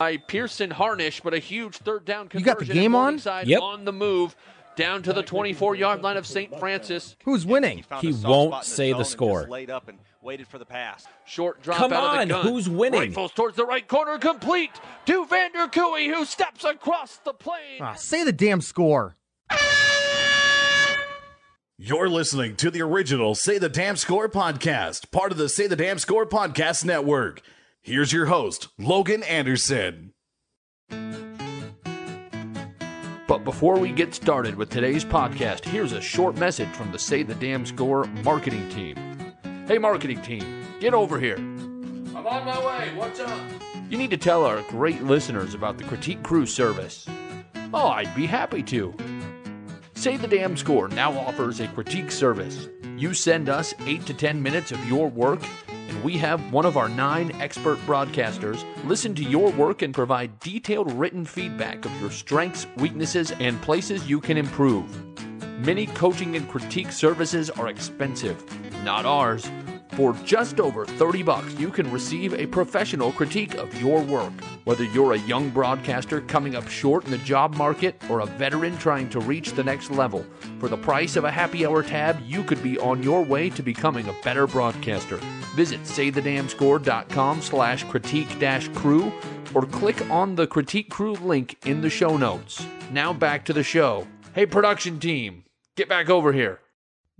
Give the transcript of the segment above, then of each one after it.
by Pearson Harnish, but a huge third down conversion. You got the game on? Yep. On the move down to the 24-yard line of St. Francis. Who's winning? He won't say the score. Laid up and waited for the pass. Short drop out of the gun. Come on, who's winning? Rifles towards the right corner, complete to Vander Cooey, who steps across the plane. Say the damn score. You're listening to the original Say the Damn Score podcast, part of the Say the Damn Score podcast network. Here's your host, Logan Anderson. But before we get started with today's podcast, here's a short message from the Say the Damn Score marketing team. Hey, marketing team, get over here. I'm on my way. What's up? You need to tell our great listeners about the Critique Crew service. Oh, I'd be happy to. Say the Damn Score now offers a critique service. You send us 8 to 10 minutes of your work, and we have one of our 9 expert broadcasters listen to your work and provide detailed written feedback of your strengths, weaknesses, and places you can improve. Many coaching and critique services are expensive, not ours. For just over $30, you can receive a professional critique of your work. Whether you're a young broadcaster coming up short in the job market or a veteran trying to reach the next level, for the price of a happy hour tab, you could be on your way to becoming a better broadcaster. Visit saythedamnscore.com/critique-crew or click on the Critique Crew link in the show notes. Now back to the show. Hey, production team, get back over here.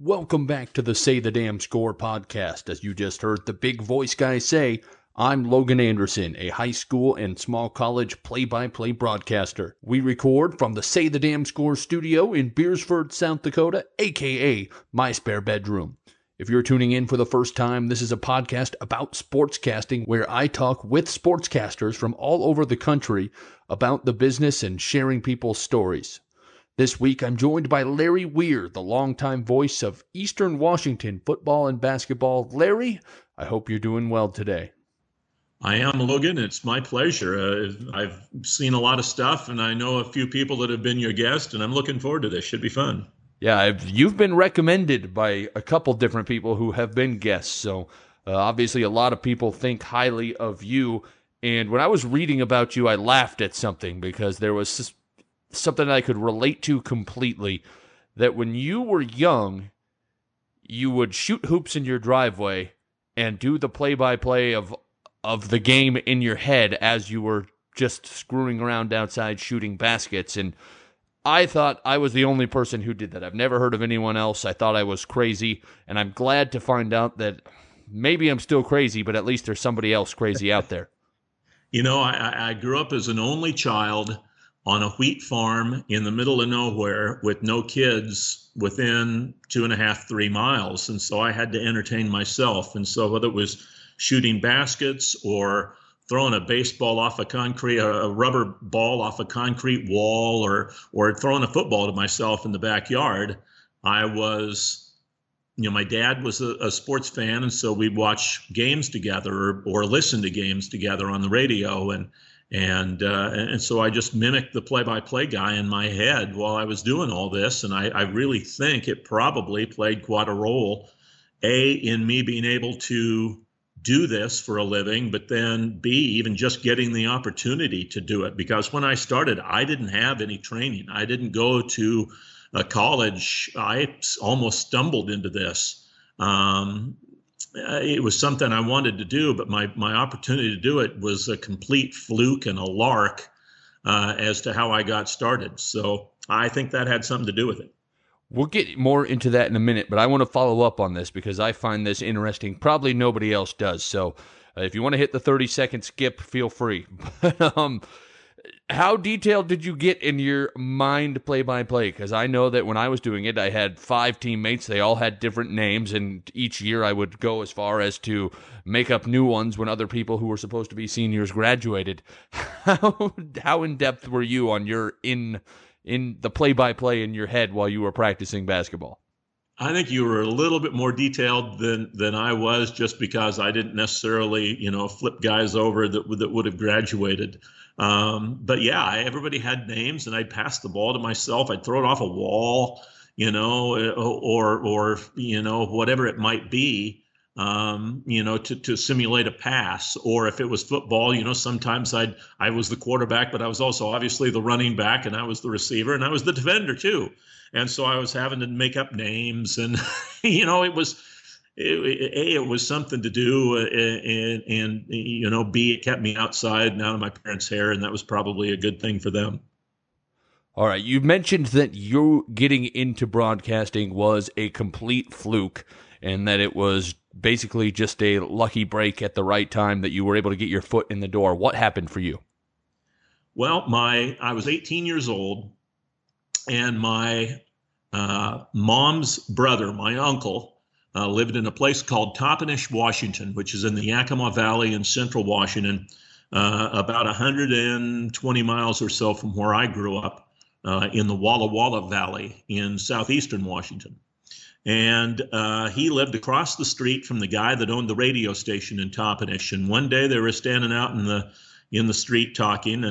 Welcome back to the Say the Damn Score podcast. As you just heard the big voice guy say, I'm Logan Anderson, a high school and small college play-by-play broadcaster. We record from the Say the Damn Score studio in Beersford, South Dakota, a.k.a. my spare bedroom. If you're tuning in for the first time, this is a podcast about sportscasting where I talk with sportscasters from all over the country about the business and sharing people's stories. This week, I'm joined by Larry Weir, the longtime voice of Eastern Washington football and basketball. Larry, I hope you're doing well today. I am, Logan. It's my pleasure. I've seen a lot of stuff, and I know a few people that have been your guest, and I'm looking forward to this. Should be fun. Yeah, you've been recommended by a couple different people who have been guests, so obviously a lot of people think highly of you. And when I was reading about you, I laughed at something because there was something I could relate to completely, that when you were young, you would shoot hoops in your driveway and do the play-by-play of the game in your head as you were just screwing around outside shooting baskets. And I thought I was the only person who did that. I've never heard of anyone else. I thought I was crazy, and I'm glad to find out that maybe I'm still crazy, but at least there's somebody else crazy out there. You know, I grew up as an only child on a wheat farm in the middle of nowhere with no kids within 2.5, 3 miles. And so I had to entertain myself. And so whether it was shooting baskets or throwing a baseball off a concrete, a rubber ball off a concrete wall, or throwing a football to myself in the backyard, I was, you know, my dad was a sports fan. And so we'd watch games together or listen to games together on the radio. And so I just mimicked the play-by-play guy in my head while I was doing all this. And I really think it probably played quite a role, A, in me being able to do this for a living, but then B, even just getting the opportunity to do it. Because when I started, I didn't have any training. I didn't go to a college. I almost stumbled into this. It was something I wanted to do, but my opportunity to do it was a complete fluke and a lark as to how I got started. So I think that had something to do with it. We'll get more into that in a minute, but I want to follow up on this because I find this interesting. Probably nobody else does. So if you want to hit the 30-second skip, feel free. But, how detailed did you get in your mind play-by-play? Because I know that when I was doing it, I had 5 teammates. They all had different names, and each year I would go as far as to make up new ones when other people who were supposed to be seniors graduated. How in-depth were you on your in the play-by-play in your head while you were practicing basketball? I think you were a little bit more detailed than I was, just because I didn't necessarily, flip guys over that would have graduated. But yeah, everybody had names, and I'd pass the ball to myself. I'd throw it off a wall, or whatever it might be. to simulate a pass. Or if it was football, sometimes I was the quarterback, but I was also obviously the running back, and I was the receiver, and I was the defender too. And so I was having to make up names, and it was something to do, and B, it kept me outside and out of my parents' hair, and that was probably a good thing for them. All right, you mentioned that you getting into broadcasting was a complete fluke, and that it was basically just a lucky break at the right time that you were able to get your foot in the door. What happened for you? Well, I was 18 years old, and my mom's brother, my uncle, lived in a place called Toppenish, Washington, which is in the Yakima Valley in central Washington, about 120 miles or so from where I grew up, in the Walla Walla Valley in southeastern Washington. And he lived across the street from the guy that owned the radio station in Toppenish. And one day they were standing out in the street talking,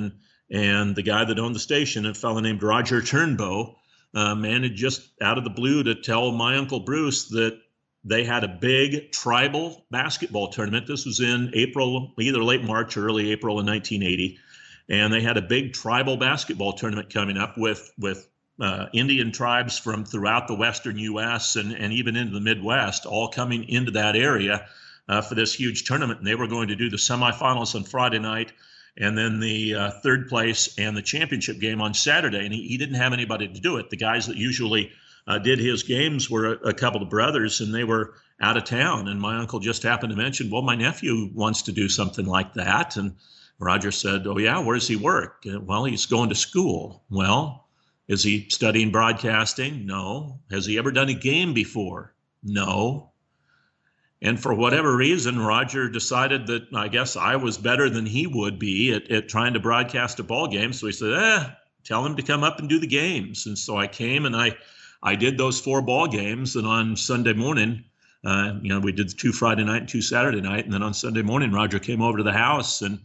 and the guy that owned the station, a fellow named Roger Turnbow, managed just out of the blue to tell my Uncle Bruce that they had a big tribal basketball tournament. This was in April, either late March or early April in 1980. And they had a big tribal basketball tournament coming up with Indian tribes from throughout the western U.S. and even into the Midwest, all coming into that area for this huge tournament. And they were going to do the semifinals on Friday night, and then the third place and the championship game on Saturday. And he didn't have anybody to do it. The guys that usually did his games were a couple of brothers, and they were out of town. And my uncle just happened to mention, well, my nephew wants to do something like that. And Roger said, oh, yeah, where does he work? Well, he's going to school. Well, is he studying broadcasting? No. Has he ever done a game before? No. And for whatever reason, Roger decided that I guess I was better than he would be at trying to broadcast a ball game. So he said, tell him to come up and do the games. And so I came, and I did those four ball games. And on Sunday morning, we did two Friday night and two Saturday night. And then on Sunday morning, Roger came over to the house, and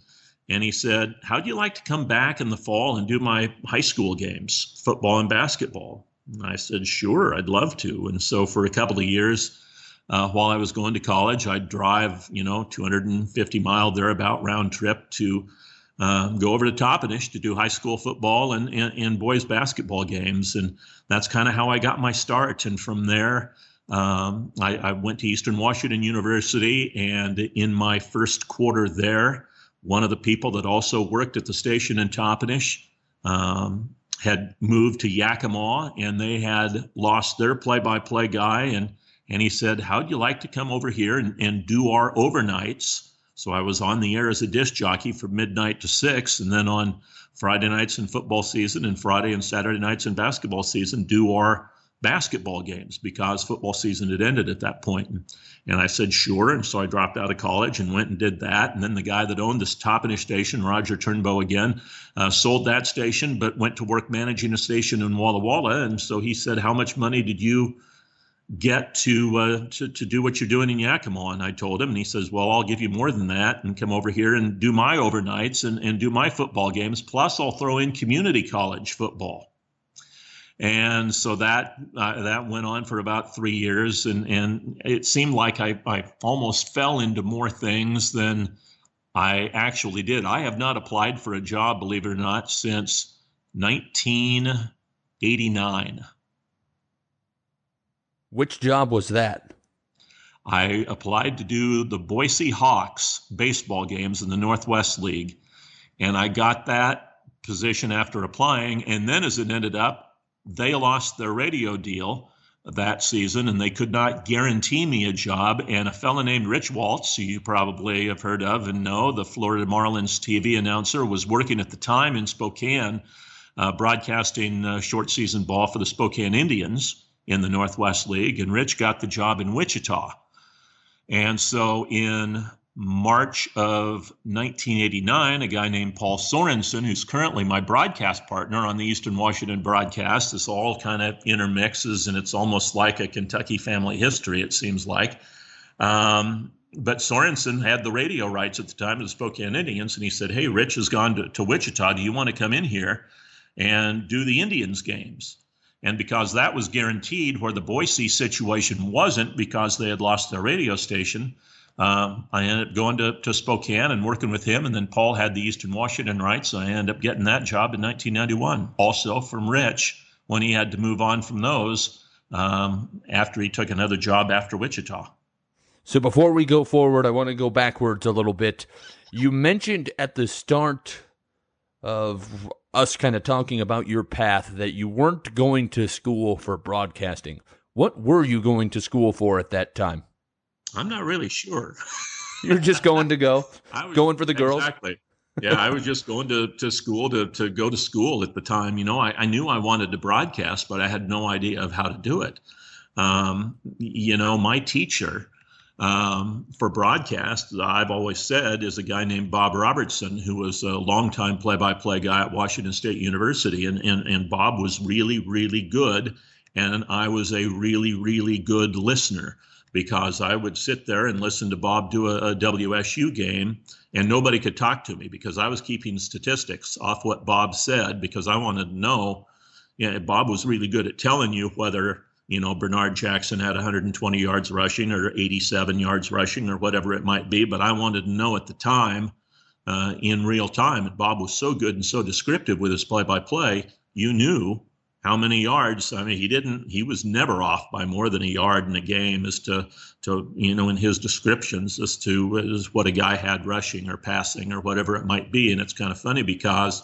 he said, how'd you like to come back in the fall and do my high school games, football and basketball? And I said, sure, I'd love to. And so for a couple of years, while I was going to college, I'd drive, 250-mile thereabout round trip to go over to Toppenish to do high school football and boys basketball games. And that's kind of how I got my start. And from there, I went to Eastern Washington University. And in my first quarter there, one of the people that also worked at the station in Toppenish had moved to Yakima, and they had lost their play-by-play guy. And he said, how'd you like to come over here and do our overnights? So I was on the air as a disc jockey from midnight to 6, and then on Friday nights in football season and Friday and Saturday nights in basketball season, do our basketball games, because football season had ended at that point. And I said, sure. And so I dropped out of college and went and did that. And then the guy that owned this Toppenish station, Roger Turnbow again, sold that station, but went to work managing a station in Walla Walla. And so he said, how much money did you get to do what you're doing in Yakima? And I told him, and he says, well, I'll give you more than that and come over here and do my overnights and do my football games. Plus I'll throw in community college football. And so that went on for about 3 years. And it seemed like I almost fell into more things than I actually did. I have not applied for a job, believe it or not, since 1989. Which job was that? I applied to do the Boise Hawks baseball games in the Northwest League. And I got that position after applying. And then as it ended up, they lost their radio deal that season, and they could not guarantee me a job. And a fellow named Rich Waltz, who you probably have heard of and know, the Florida Marlins TV announcer, was working at the time in Spokane, broadcasting short season ball for the Spokane Indians in the Northwest League, and Rich got the job in Wichita. And so in March of 1989, a guy named Paul Sorensen, who's currently my broadcast partner on the Eastern Washington broadcast, this all kind of intermixes, and it's almost like a Kentucky family history, it seems like. But Sorensen had the radio rights at the time of the Spokane Indians, and he said, hey, Rich has gone to Wichita. Do you want to come in here and do the Indians games? And because that was guaranteed, where the Boise situation wasn't, because they had lost their radio station, I ended up going to Spokane and working with him. And then Paul had the Eastern Washington rights. So I ended up getting that job in 1991, also from Rich, when he had to move on from those after he took another job after Wichita. So before we go forward, I want to go backwards a little bit. You mentioned at the start of us kind of talking about your path that you weren't going to school for broadcasting. What were you going to school for at that time? I'm not really sure. You're just going to go? Going for the girls? Exactly. Yeah, I was just going to school to go to school at the time. You know, I knew I wanted to broadcast, but I had no idea of how to do it. You know, my teacher for broadcast, I've always said, is a guy named Bob Robertson, who was a longtime play-by-play guy at Washington State University. And Bob was really, really good. And I was a really, really good listener, because I would sit there and listen to Bob do a WSU game, and nobody could talk to me because I was keeping statistics off what Bob said, because I wanted to know. You know, Bob was really good at telling you whether, you know, Bernard Jackson had 120 yards rushing or 87 yards rushing or whatever it might be, but I wanted to know at the time in real time. And Bob was so good and so descriptive with his play-by-play, you knew how many yards. I mean, he was never off by more than a yard in a game as to you know, in his descriptions as to what a guy had rushing or passing or whatever it might be. And it's kind of funny, because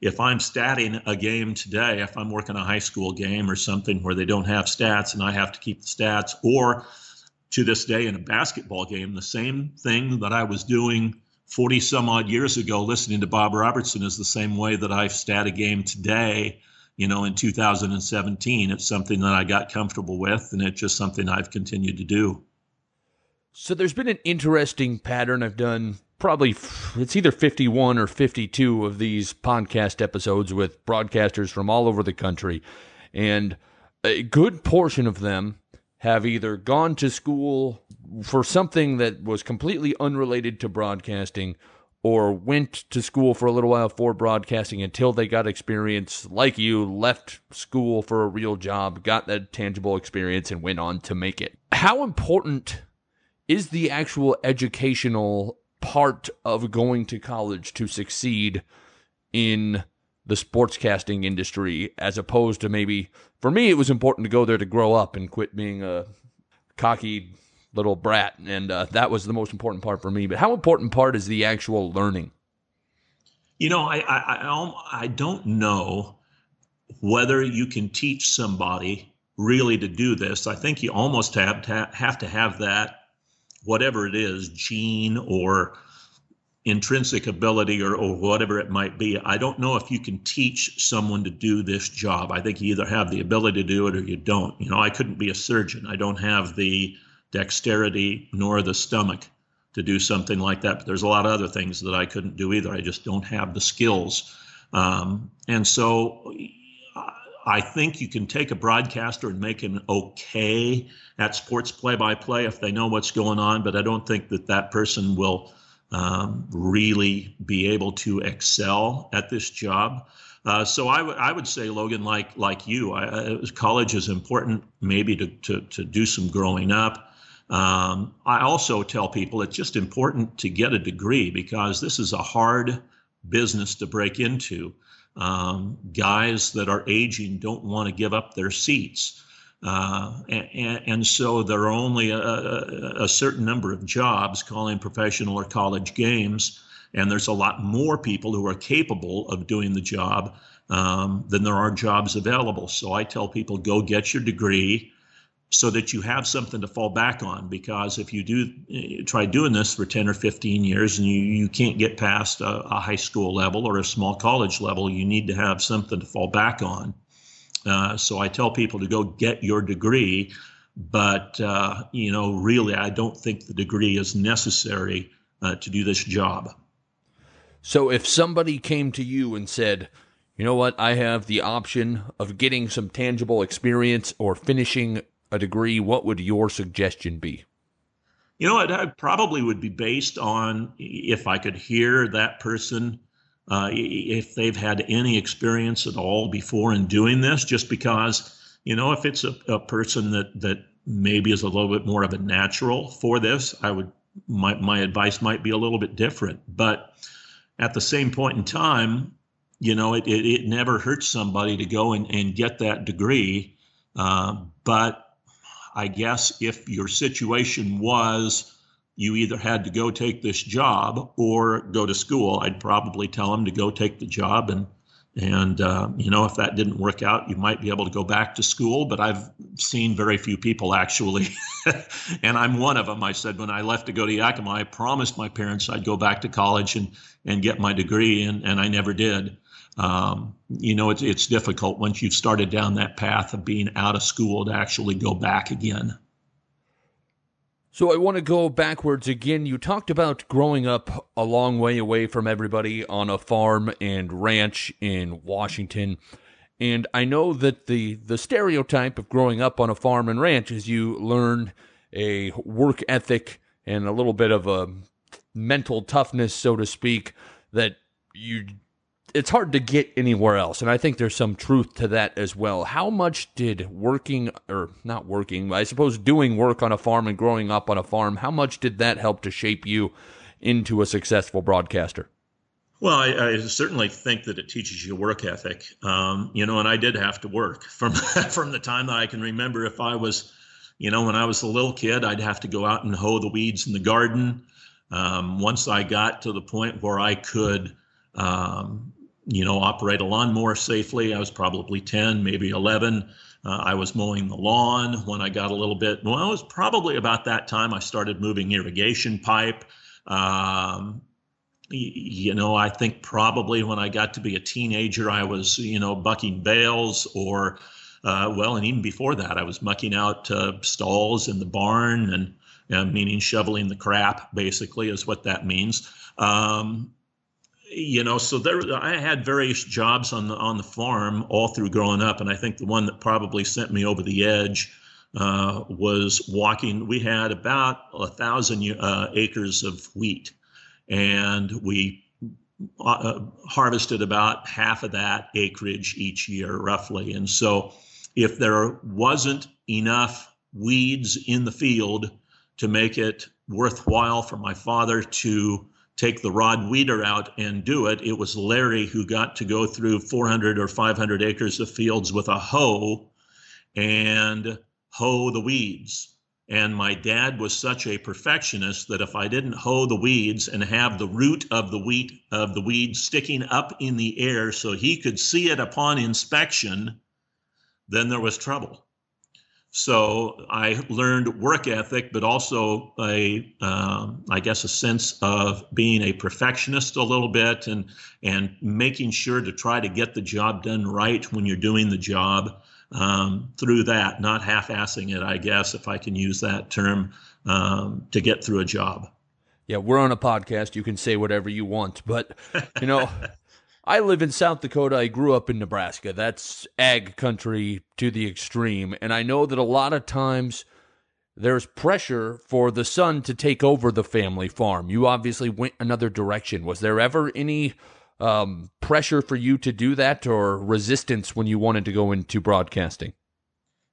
if I'm statting a game today, if I'm working a high school game or something where they don't have stats and I have to keep the stats, or to this day in a basketball game, the same thing that I was doing 40 some odd years ago, listening to Bob Robertson, is the same way that I stat a game today. You know, in 2017, it's something that I got comfortable with, and it's just something I've continued to do. So there's been an interesting pattern. I've done probably, it's either 51 or 52 of these podcast episodes with broadcasters from all over the country. And a good portion of them have either gone to school for something that was completely unrelated to broadcasting, or went to school for a little while for broadcasting until they got experience, like you, left school for a real job, got that tangible experience, and went on to make it. How important is the actual educational part of going to college to succeed in the sportscasting industry, as opposed to maybe, for me, it was important to go there to grow up and quit being a cocky little brat, and that was the most important part for me. But how important part is the actual learning? You know, I don't know whether you can teach somebody really to do this. I think you almost have to have that, whatever it is, gene or intrinsic ability or whatever it might be. I don't know if you can teach someone to do this job. I think you either have the ability to do it or you don't. You know, I couldn't be a surgeon. I don't have the dexterity nor the stomach to do something like that. But there's a lot of other things that I couldn't do either. I just don't have the skills. And so I think you can take a broadcaster and make him okay at sports play-by-play if they know what's going on. But I don't think that person will really be able to excel at this job. So I would say, Logan, like you, college is important, maybe to do some growing up. I also tell people it's just important to get a degree, because this is a hard business to break into. Guys that are aging don't want to give up their seats. And so there are only a certain number of jobs calling professional or college games. And there's a lot more people who are capable of doing the job than there are jobs available. So I tell people, go get your degree, so that you have something to fall back on, because if you do try doing this for 10 or 15 years and you can't get past a high school level or a small college level, you need to have something to fall back on. So I tell people to go get your degree, but you know, really, I don't think the degree is necessary to do this job. So if somebody came to you and said, you know what, I have the option of getting some tangible experience or finishing a degree, what would your suggestion be? You know, it probably would be based on if I could hear that person if they've had any experience at all before in doing this, just because, you know, if it's a person that maybe is a little bit more of a natural for this, my advice might be a little bit different. But at the same point in time, you know, it never hurts somebody to go and get that degree. But I guess if your situation was you either had to go take this job or go to school, I'd probably tell them to go take the job. And you know, if that didn't work out, you might be able to go back to school. But I've seen very few people actually, and I'm one of them. I said, when I left to go to Yakima, I promised my parents I'd go back to college and get my degree, and I never did. You know, it's difficult once you've started down that path of being out of school to actually go back again. So I want to go backwards again. You talked about growing up a long way away from everybody on a farm and ranch in Washington. And I know that the stereotype of growing up on a farm and ranch is you learn a work ethic and a little bit of a mental toughness, so to speak, that it's hard to get anywhere else. And I think there's some truth to that as well. How much did doing work on a farm and growing up on a farm, how much did that help to shape you into a successful broadcaster? Well, I certainly think that it teaches you work ethic. You know, and I did have to work from the time that I can remember. If I was, you know, when I was a little kid, I'd have to go out and hoe the weeds in the garden. Once I got to the point where I could, you know, operate a lawnmower safely, I was probably 10, maybe 11. I was mowing the lawn when I got a little bit. Well, it was probably about that time I started moving irrigation pipe. You know, I think probably when I got to be a teenager, I was, you know, bucking bales or, and even before that, I was mucking out stalls in the barn and meaning shoveling the crap, basically, is what that means. You know, so I had various jobs on the farm all through growing up, and I think the one that probably sent me over the edge was walking. We had about 1,000 acres of wheat, and we harvested about half of that acreage each year, roughly. And so, if there wasn't enough weeds in the field to make it worthwhile for my father to take the rod weeder out and do it, it was Larry who got to go through 400 or 500 acres of fields with a hoe and hoe the weeds. And my dad was such a perfectionist that if I didn't hoe the weeds and have the root of the weed sticking up in the air so he could see it upon inspection, then there was trouble. So I learned work ethic, but also a sense of being a perfectionist a little bit and making sure to try to get the job done right when you're doing the job through that, not half-assing it, I guess, if I can use that term, to get through a job. Yeah, we're on a podcast. You can say whatever you want, but, you know... I live in South Dakota. I grew up in Nebraska. That's ag country to the extreme. And I know that a lot of times there's pressure for the son to take over the family farm. You obviously went another direction. Was there ever any pressure for you to do that or resistance when you wanted to go into broadcasting?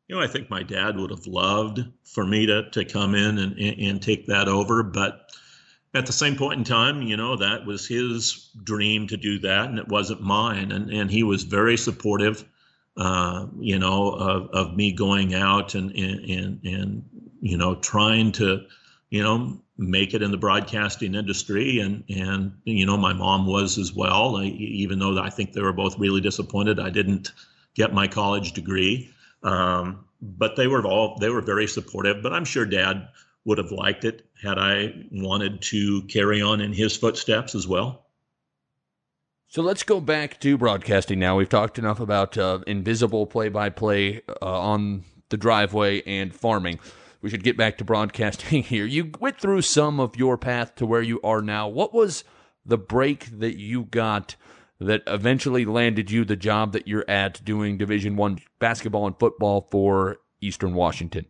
You know, I think my dad would have loved for me to come in and take that over, but at the same point in time, you know, that was his dream to do that, and it wasn't mine. And he was very supportive, you know, of me going out and you know, trying to, you know, make it in the broadcasting industry. And you know, my mom was as well, even though I think they were both really disappointed I didn't get my college degree. But they were very supportive. But I'm sure Dad would have liked it had I wanted to carry on in his footsteps as well. So let's go back to broadcasting now. We've talked enough about invisible play-by-play on the driveway and farming. We should get back to broadcasting here. You went through some of your path to where you are now. What was the break that you got that eventually landed you the job that you're at doing Division I basketball and football for Eastern Washington?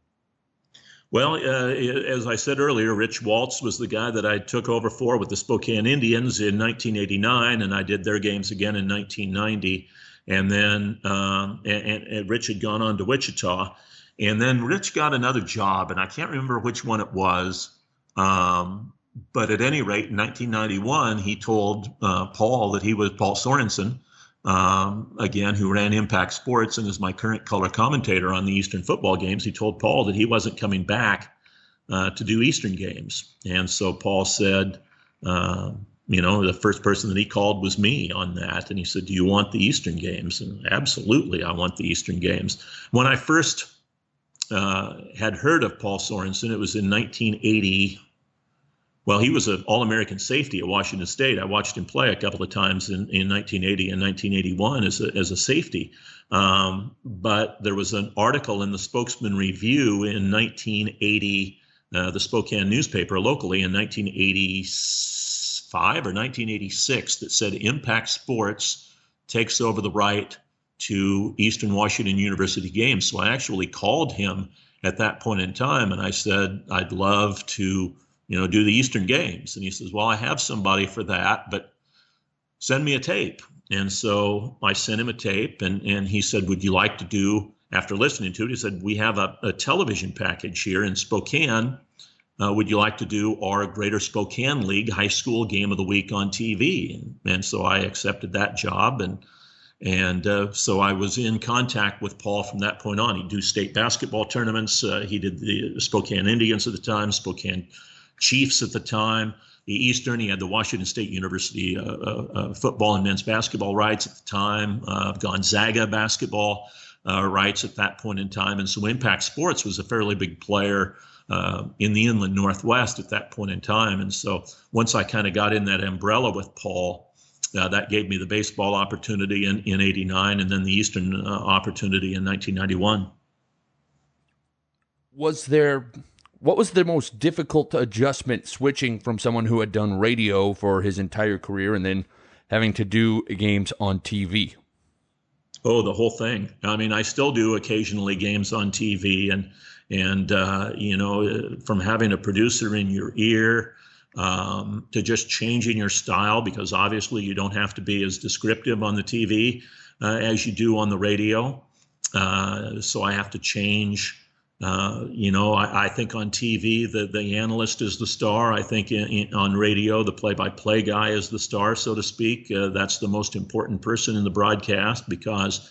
Well, as I said earlier, Rich Waltz was the guy that I took over for with the Spokane Indians in 1989, and I did their games again in 1990. And then and Rich had gone on to Wichita. And then Rich got another job, and I can't remember which one it was. But at any rate, in 1991, he told Paul that he was Paul Sorensen, again, who ran Impact Sports and is my current color commentator on the Eastern football games. He told Paul that he wasn't coming back to do Eastern games. And so Paul said, you know, the first person that he called was me on that. And he said, do you want the Eastern games? And absolutely, I want the Eastern games. When I first had heard of Paul Sorensen, it was in 1980. Well, he was an All-American safety at Washington State. I watched him play a couple of times in 1980 and 1981 as a safety. But there was an article in the Spokesman Review in 1980, the Spokane newspaper locally, in 1985 or 1986 that said Impact Sports takes over the right to Eastern Washington University games. So I actually called him at that point in time, and I said, I'd love to, you know, do the Eastern games. And he says, well, I have somebody for that, but send me a tape. And so I sent him a tape, and he said, would you like to do, after listening to it, he said, we have a television package here in Spokane. Would you like to do our Greater Spokane League high school game of the week on TV? And so I accepted that job. And so I was in contact with Paul from that point on. He'd do state basketball tournaments. He did the Spokane Indians at the time, Spokane Chiefs at the time, the Eastern. He had the Washington State University football and men's basketball rights at the time, Gonzaga basketball rights at that point in time. And so Impact Sports was a fairly big player in the Inland Northwest at that point in time. And so once I kind of got in that umbrella with Paul, that gave me the baseball opportunity in 89 and then the Eastern opportunity in 1991. What was the most difficult adjustment switching from someone who had done radio for his entire career and then having to do games on TV? Oh, the whole thing. I mean, I still do occasionally games on TV, and you know, from having a producer in your ear to just changing your style, because obviously you don't have to be as descriptive on the TV as you do on the radio. So I have to change. You know, I think on TV, the analyst is the star. I think on radio, the play-by-play guy is the star, so to speak. That's the most important person in the broadcast, because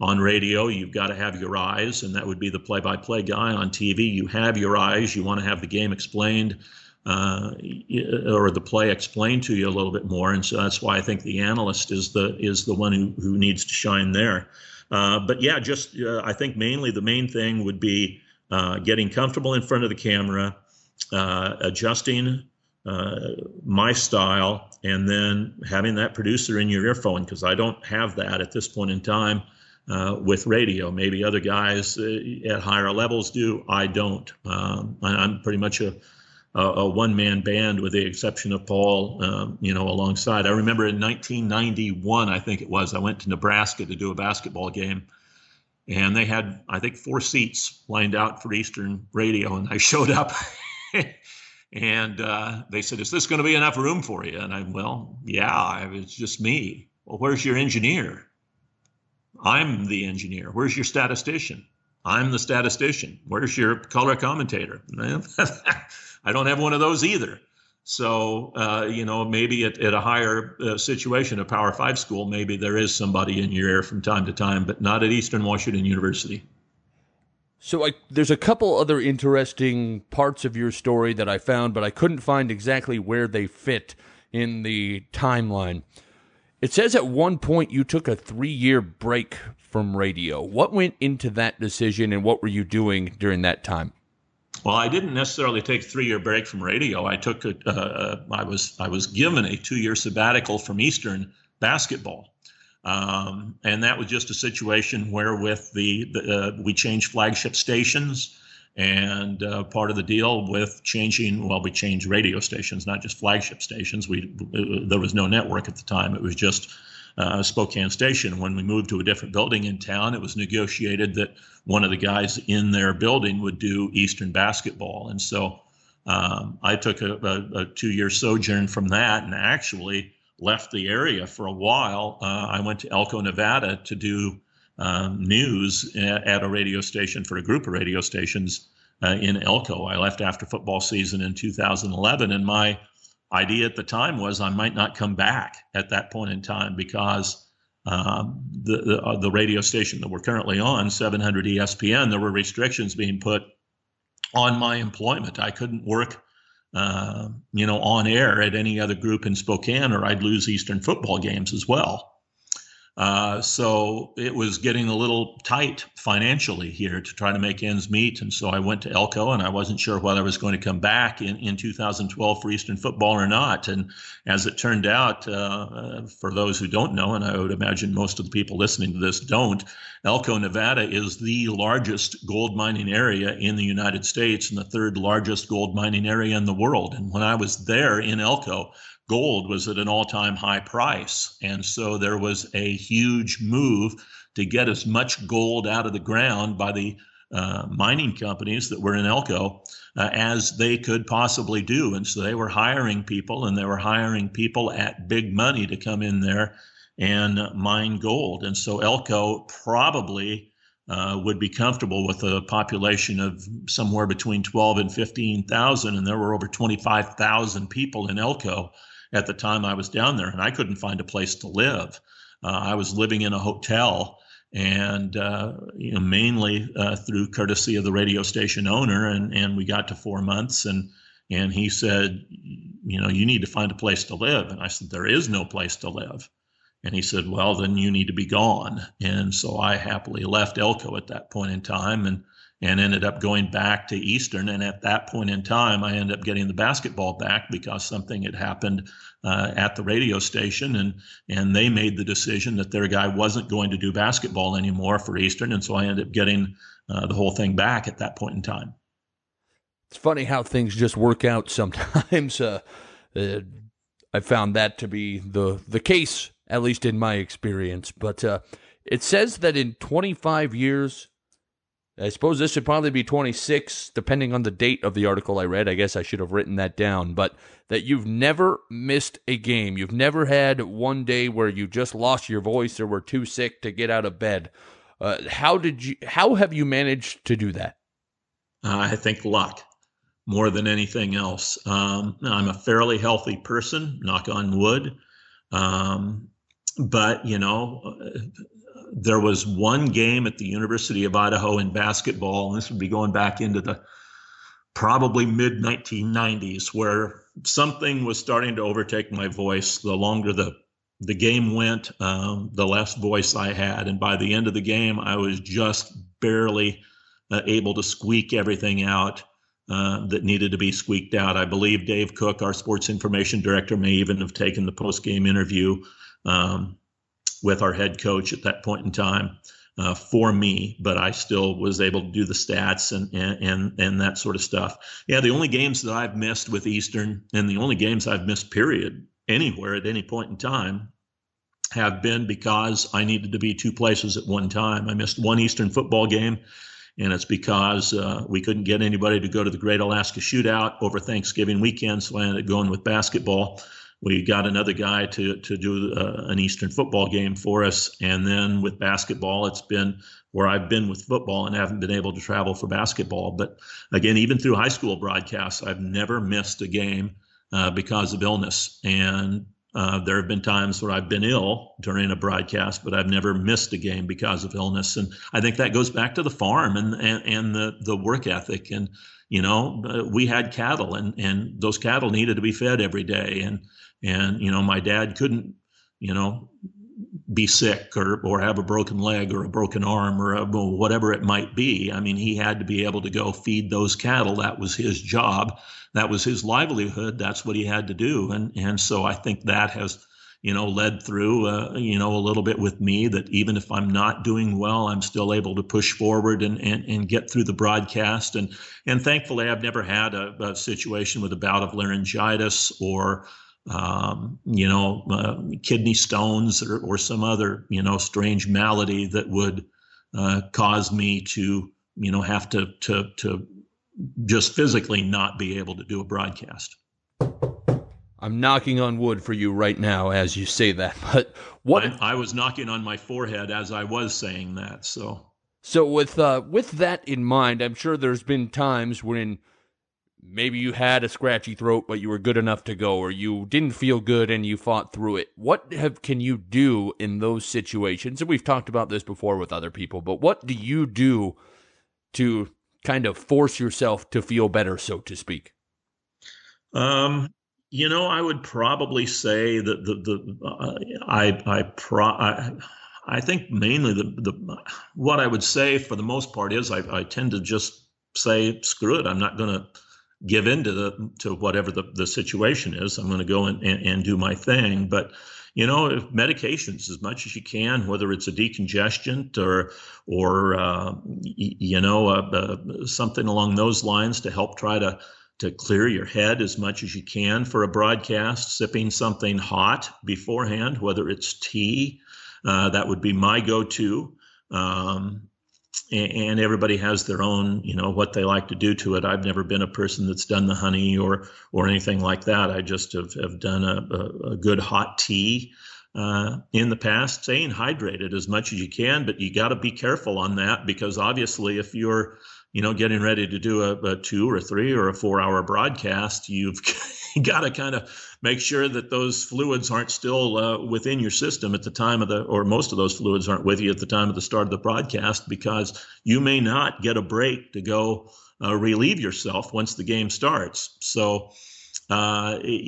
on radio, you've got to have your eyes, and that would be the play-by-play guy. On TV, you have your eyes. You want to have the game explained or the play explained to you a little bit more. And so that's why I think the analyst is the one who needs to shine there. But yeah, just I think mainly the main thing would be getting comfortable in front of the camera, adjusting my style, and then having that producer in your earphone, because I don't have that at this point in time with radio. Maybe other guys at higher levels do. I don't. I'm pretty much a one-man band with the exception of Paul, you know, alongside. I remember in 1991, I think it was, I went to Nebraska to do a basketball game. And they had, I think, 4 seats lined out for Eastern Radio. And I showed up and they said, is this going to be enough room for you? And I'm, well, yeah, it's just me. Well, where's your engineer? I'm the engineer. Where's your statistician? I'm the statistician. Where's your color commentator? I don't have one of those either. So, you know, maybe at a higher situation, a Power 5 school, maybe there is somebody in your ear from time to time, but not at Eastern Washington University. So there's a couple other interesting parts of your story that I found, but I couldn't find exactly where they fit in the timeline. It says at one point you took a 3-year break from radio. What went into that decision, and what were you doing during that time? Well, I didn't necessarily take a 3-year break from radio. I took I was given a 2-year sabbatical from Eastern basketball, and that was just a situation where with the we changed flagship stations, and part of the deal with changing, well, we changed radio stations, not just flagship stations. There was no network at the time. It was just Spokane Station. When we moved to a different building in town, it was negotiated that one of the guys in their building would do Eastern basketball. And so I took a 2-year sojourn from that and actually left the area for a while. I went to Elko, Nevada to do news at a radio station for a group of radio stations in Elko. I left after football season in 2011. And my idea at the time was I might not come back at that point in time because the radio station that we're currently on, 700 ESPN, there were restrictions being put on my employment. I couldn't work, on air at any other group in Spokane, or I'd lose Eastern football games as well. So it was getting a little tight financially here to try to make ends meet. And so I went to Elko, and I wasn't sure whether I was going to come back in 2012 for Eastern football or not. And as it turned out, for those who don't know, and I would imagine most of the people listening to this don't, Elko, Nevada is the largest gold mining area in the United States and the third largest gold mining area in the world. And when I was there in Elko, gold was at an all-time high price. And so there was a huge move to get as much gold out of the ground by the mining companies that were in Elko as they could possibly do. And so they were hiring people, and they were hiring people at big money to come in there and mine gold. And so Elko probably would be comfortable with a population of somewhere between 12 and 15,000. And there were over 25,000 people in Elko at the time I was down there, and I couldn't find a place to live. I was living in a hotel, and mainly through courtesy of the radio station owner. And we got to 4 months, and he said, you need to find a place to live. And I said, there is no place to live. And he said, well, then you need to be gone. And so I happily left Elko at that point in time, and ended up going back to Eastern. And at that point in time, I ended up getting the basketball back because something had happened at the radio station. And they made the decision that their guy wasn't going to do basketball anymore for Eastern. And so I ended up getting the whole thing back at that point in time. It's funny how things just work out sometimes. I found that to be the case, at least in my experience. But it says that in 25 years, I suppose this should probably be 26, depending on the date of the article I read. I guess I should have written that down. But that you've never missed a game. You've never had one day where you just lost your voice or were too sick to get out of bed. How have you managed to do that? I think luck, more than anything else. I'm a fairly healthy person, knock on wood. But, there was one game at the University of Idaho in basketball, and this would be going back into the probably mid-1990s, where something was starting to overtake my voice. The longer the game went, the less voice I had. And by the end of the game, I was just barely able to squeak everything out that needed to be squeaked out. I believe Dave Cook, our sports information director, may even have taken the post-game interview with our head coach at that point in time for me, but I still was able to do the stats and that sort of stuff. Yeah, the only games that I've missed with Eastern, and the only games I've missed, period, anywhere at any point in time, have been because I needed to be two places at one time. I missed one Eastern football game, and it's because we couldn't get anybody to go to the Great Alaska Shootout over Thanksgiving weekend, so I ended up going with basketball. We got another guy to do an Eastern football game for us. And then with basketball, it's been where I've been with football and haven't been able to travel for basketball. But again, even through high school broadcasts, I've never missed a game because of illness. And there have been times where I've been ill during a broadcast, but I've never missed a game because of illness. And I think that goes back to the farm and the work ethic. And, we had cattle, and those cattle needed to be fed every day. And, my dad couldn't, be sick or have a broken leg or a broken arm or whatever it might be. I mean, he had to be able to go feed those cattle. That was his job. That was his livelihood. That's what he had to do. And so I think that has, led through, a little bit with me, that even if I'm not doing well, I'm still able to push forward and get through the broadcast. And thankfully, I've never had a situation with a bout of laryngitis or kidney stones or some other, strange malady that would cause me to, have to just physically not be able to do a broadcast. I'm knocking on wood for you right now as you say that. But what I was knocking on my forehead as I was saying that. So with that in mind, I'm sure there's been times when maybe you had a scratchy throat, but you were good enough to go, or you didn't feel good and you fought through it. Can you do in those situations? And we've talked about this before with other people, but what do you do to kind of force yourself to feel better, so to speak? I would probably say that I think mainly what I would say for the most part is I tend to just say, screw it. I'm not going to give in to whatever the situation is. I'm going to go and do my thing. But, medications as much as you can, whether it's a decongestant or something along those lines to help try to clear your head as much as you can for a broadcast, sipping something hot beforehand, whether it's tea, that would be my go-to. And everybody has their own, what they like to do to it. I've never been a person that's done the honey or anything like that. I just have done a good hot tea in the past, staying hydrated as much as you can, but you got to be careful on that because obviously if you're getting ready to do a 2 or 3 or a 4 hour broadcast, you've got to kind of make sure that those fluids aren't still within your system at the time or most of those fluids aren't with you at the time of the start of the broadcast, because you may not get a break to go relieve yourself once the game starts. So, it's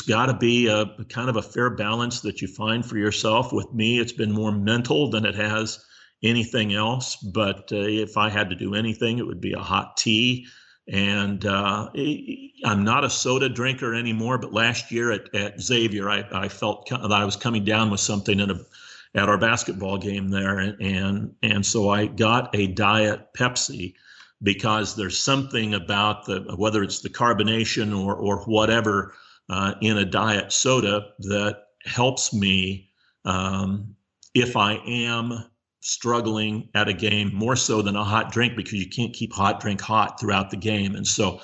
got to be a kind of a fair balance that you find for yourself. With me, it's been more mental than it has anything else, but if I had to do anything, it would be a hot tea. And I'm not a soda drinker anymore, but last year at Xavier, I felt that I was coming down with something at our basketball game there. And so I got a Diet Pepsi because there's something about whether it's the carbonation or whatever in a diet soda that helps me if I am struggling at a game, more so than a hot drink, because you can't keep hot drink hot throughout the game. And so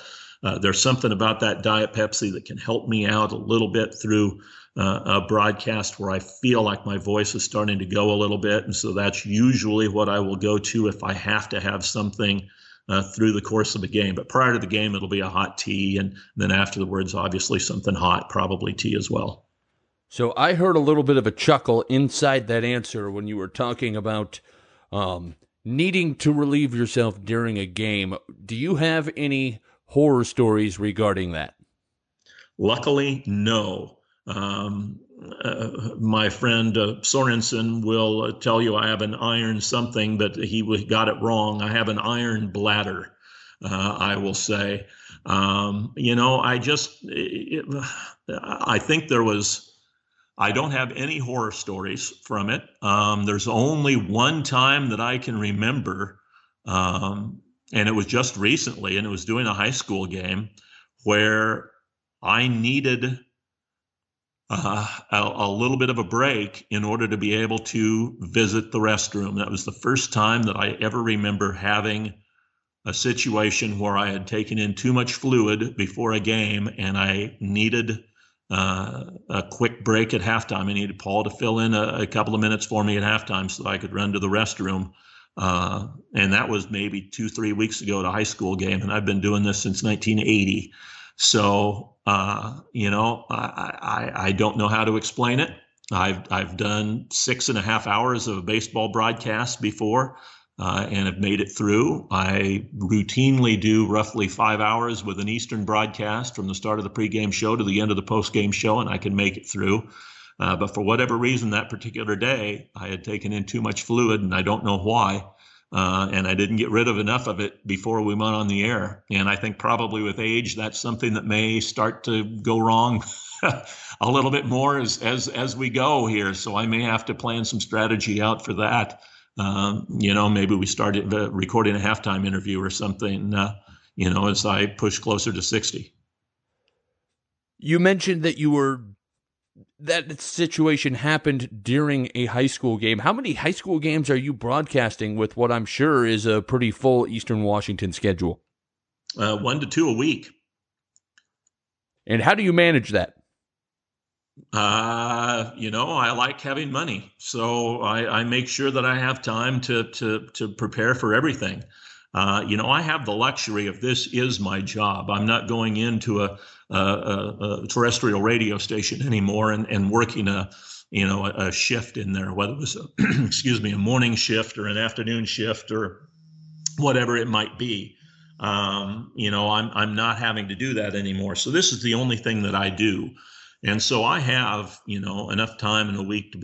there's something about that Diet Pepsi that can help me out a little bit through a broadcast where I feel like my voice is starting to go a little bit. And so that's usually what I will go to if I have to have something through the course of a game. But prior to the game, it'll be a hot tea. And then afterwards, obviously something hot, probably tea as well. So I heard a little bit of a chuckle inside that answer when you were talking about needing to relieve yourself during a game. Do you have any horror stories regarding that? Luckily, no. My friend Sorensen will tell you I have an iron something, but he got it wrong. I have an iron bladder, I will say. I think there was... I don't have any horror stories from it. There's only one time that I can remember, and it was just recently, and it was doing a high school game where I needed a little bit of a break in order to be able to visit the restroom. That was the first time that I ever remember having a situation where I had taken in too much fluid before a game, and I needed a quick break at halftime. I needed Paul to fill in a couple of minutes for me at halftime so that I could run to the restroom. And that was maybe 2-3 weeks ago at a high school game. And I've been doing this since 1980. So, I don't know how to explain it. I've done 6.5 hours of a baseball broadcast before, and have made it through. I routinely do roughly 5 hours with an Eastern broadcast from the start of the pregame show to the end of the postgame show, and I can make it through. But for whatever reason, that particular day, I had taken in too much fluid, and I don't know why. And I didn't get rid of enough of it before we went on the air. And I think probably with age, that's something that may start to go wrong a little bit more as we go here. So I may have to plan some strategy out for that. Maybe we started recording a halftime interview or something, as I push closer to 60. You mentioned that you were, that situation happened during a high school game. How many high school games are you broadcasting with what I'm sure is a pretty full Eastern Washington schedule? 1 to 2 a week. And how do you manage that? I like having money, so I make sure that I have time to prepare for everything. I have the luxury of this is my job. I'm not going into a terrestrial radio station anymore and working a shift in there, whether it was a morning shift or an afternoon shift or whatever it might be. I'm not having to do that anymore. So this is the only thing that I do. And so I have, enough time in a week to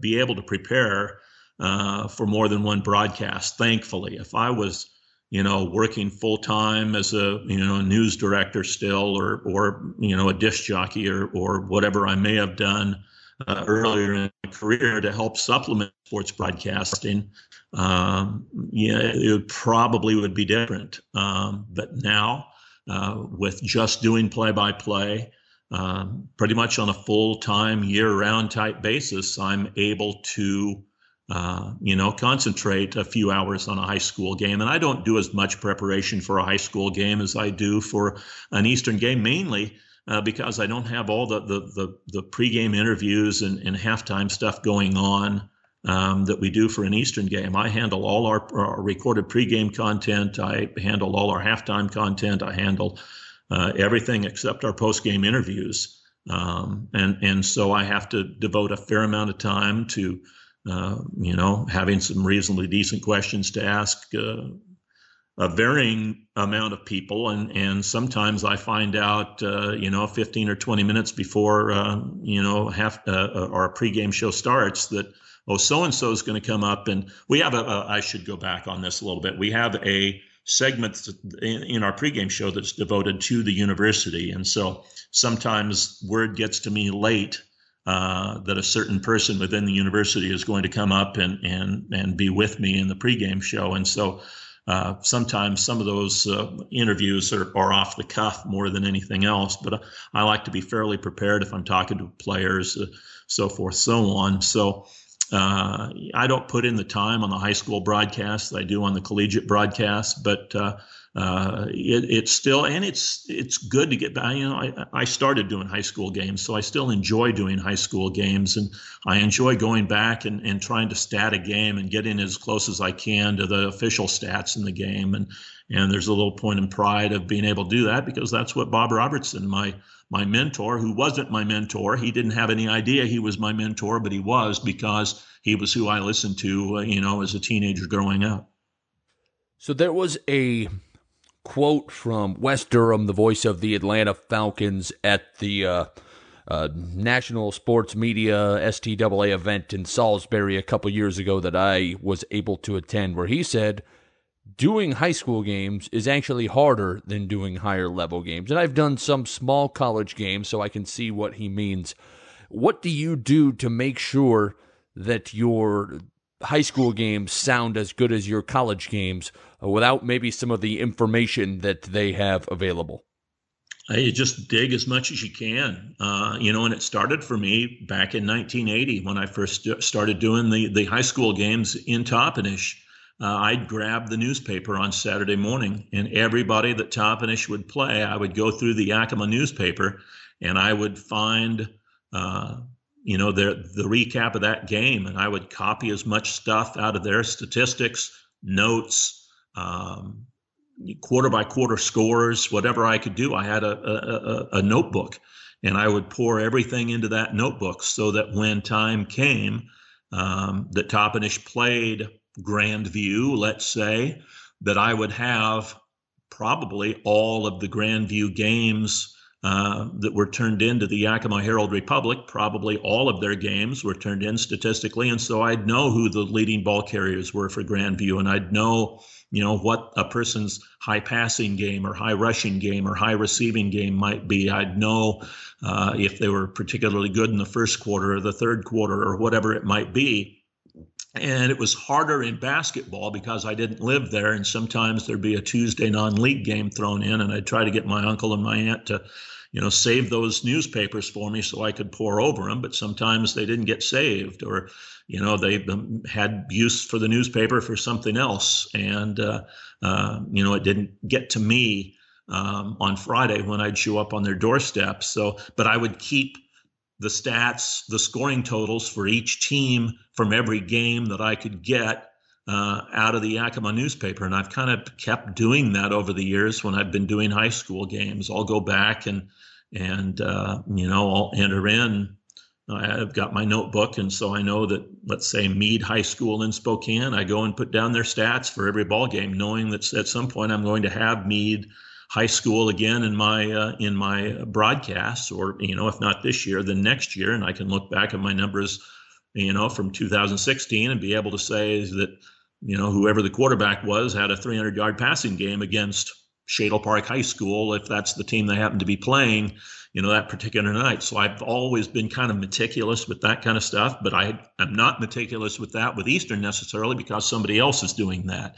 be able to prepare for more than one broadcast. Thankfully, if I was, working full time as a, news director still, or a disc jockey or whatever I may have done earlier in my career to help supplement sports broadcasting, it probably would be different. But now with just doing play-by-play, pretty much on a full-time year-round type basis, I'm able to, concentrate a few hours on a high school game. And I don't do as much preparation for a high school game as I do for an Eastern game, mainly because I don't have all the pregame interviews and halftime stuff going on that we do for an Eastern game. I handle all our recorded pregame content. I handle all our halftime content. I handle everything except our post-game interviews. And so I have to devote a fair amount of time to, having some reasonably decent questions to ask a varying amount of people. And sometimes I find out, 15 or 20 minutes before, our pregame show starts that, so-and-so is going to come up. And we have I should go back on this a little bit. We have a segments in our pregame show that's devoted to the university. And so sometimes word gets to me late that a certain person within the university is going to come up and be with me in the pregame show. And so sometimes some of those interviews are off the cuff more than anything else. But I like to be fairly prepared if I'm talking to players, so forth, so on. So I don't put in the time on the high school broadcasts that I do on the collegiate broadcasts, but it's still, and it's good to get back. I started doing high school games, so I still enjoy doing high school games, and I enjoy going back and trying to stat a game and getting as close as I can to the official stats in the game. And there's a little point in pride of being able to do that, because that's what Bob Robertson, my mentor, who wasn't my mentor, he didn't have any idea he was my mentor, but he was, because he was who I listened to, as a teenager growing up. So there was a quote from Wes Durham, the voice of the Atlanta Falcons, at the national sports media STAA event in Salisbury a couple years ago that I was able to attend, where he said, doing high school games is actually harder than doing higher level games. And I've done some small college games, so I can see what he means. What do you do to make sure that your high school games sound as good as your college games without maybe some of the information that they have available? You just dig as much as you can. And it started for me back in 1980 when I first started doing the high school games in Toppenish. I'd grab the newspaper on Saturday morning, and everybody that Toppenish would play, I would go through the Yakima newspaper, and I would find, the recap of that game, and I would copy as much stuff out of their statistics, notes, quarter by quarter scores, whatever I could do. I had a notebook, and I would pour everything into that notebook so that when time came, that Toppenish played Grandview, let's say, that I would have probably all of the Grandview games that were turned into the Yakima Herald Republic. Probably all of their games were turned in statistically, and so I'd know who the leading ball carriers were for Grandview, and I'd know, what a person's high passing game or high rushing game or high receiving game might be. I'd know if they were particularly good in the first quarter or the third quarter or whatever it might be. And it was harder in basketball because I didn't live there, and sometimes there'd be a Tuesday non-league game thrown in, and I'd try to get my uncle and my aunt to, you know, save those newspapers for me so I could pore over them. But sometimes they didn't get saved, or, you know, they had use for the newspaper for something else. And, you know, it didn't get to me on Friday when I'd show up on their doorstep. So, but I would keep the stats, the scoring totals for each team from every game that I could get out of the Yakima newspaper. And I've kind of kept doing that over the years when I've been doing high school games. I'll go back and you know, I'll enter in. I've got my notebook, and so I know that, let's say, Meade High School in Spokane, I go and put down their stats for every ball game, knowing that at some point I'm going to have Meade High School again in my broadcasts, or, you know, if not this year, then next year. And I can look back at my numbers, you know, from 2016 and be able to say that, you know, whoever the quarterback was had a 300-yard passing game against Shadle Park High School, if that's the team they happen to be playing, you know, that particular night. So I've always been kind of meticulous with that kind of stuff, but I'm not meticulous with that with Eastern necessarily, because somebody else is doing that.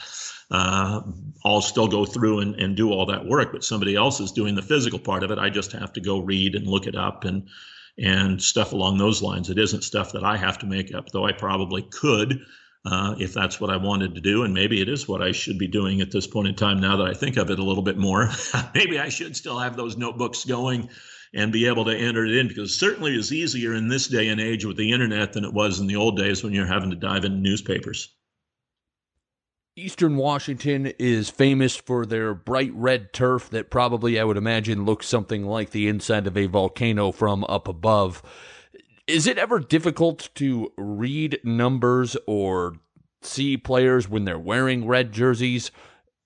I'll still go through and do all that work, but somebody else is doing the physical part of it. I just have to go read and look it up and stuff along those lines. It isn't stuff that I have to make up, though I probably could, if that's what I wanted to do. And maybe it is what I should be doing at this point in time, now that I think of it a little bit more. Maybe I should still have those notebooks going and be able to enter it in, because it certainly is easier in this day and age with the internet than it was in the old days when you're having to dive into newspapers. Eastern Washington is famous for their bright red turf that probably, I would imagine, looks something like the inside of a volcano from up above. Is it ever difficult to read numbers or see players when they're wearing red jerseys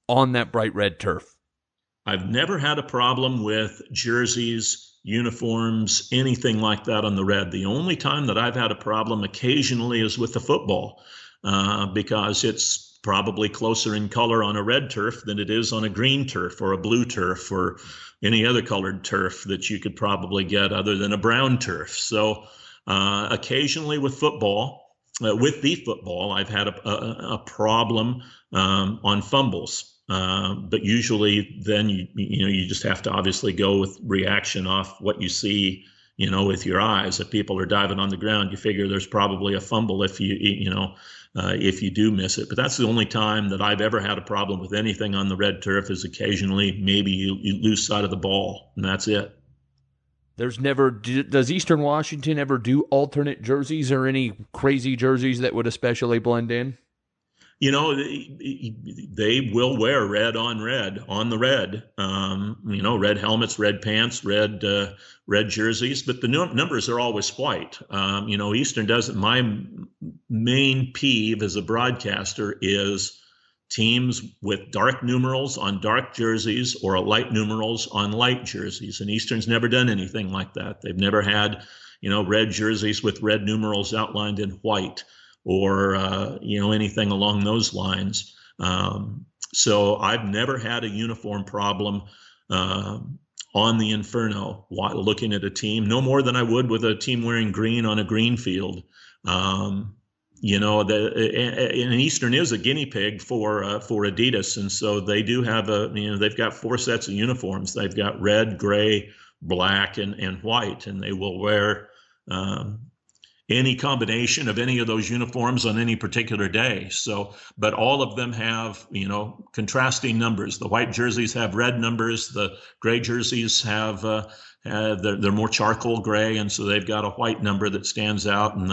on that bright red turf? I've never had a problem with jerseys, uniforms, anything like that on the red. The only time that I've had a problem occasionally is with the football, because it's probably closer in color on a red turf than it is on a green turf or a blue turf or any other colored turf that you could probably get other than a brown turf. So occasionally with football, I've had a problem on fumbles. But usually then, you just have to obviously go with reaction off what you see, you know, with your eyes. If people are diving on the ground, you figure there's probably a fumble if you do miss it. But that's the only time that I've ever had a problem with anything on the red turf, is occasionally maybe you lose sight of the ball, and that's it. Does Eastern Washington ever do alternate jerseys or any crazy jerseys that would especially blend in? You know, they will wear red on the red, you know, red helmets, red pants, red jerseys, but the numbers are always white. You know, Eastern doesn't. My main peeve as a broadcaster is teams with dark numerals on dark jerseys or a light numerals on light jerseys. And Eastern's never done anything like that. They've never had, you know, red jerseys with red numerals outlined in white, or, you know, anything along those lines. So I've never had a uniform problem on the Inferno while looking at a team, no more than I would with a team wearing green on a green field. You know, and Eastern is a guinea pig for Adidas. And so they do have they've got 4 sets of uniforms. They've got red, gray, black, and white, and they will wear, any combination of any of those uniforms on any particular day. So, but all of them have, you know, contrasting numbers. The white jerseys have red numbers. The gray jerseys have, they're more charcoal gray. And so they've got a white number that stands out, and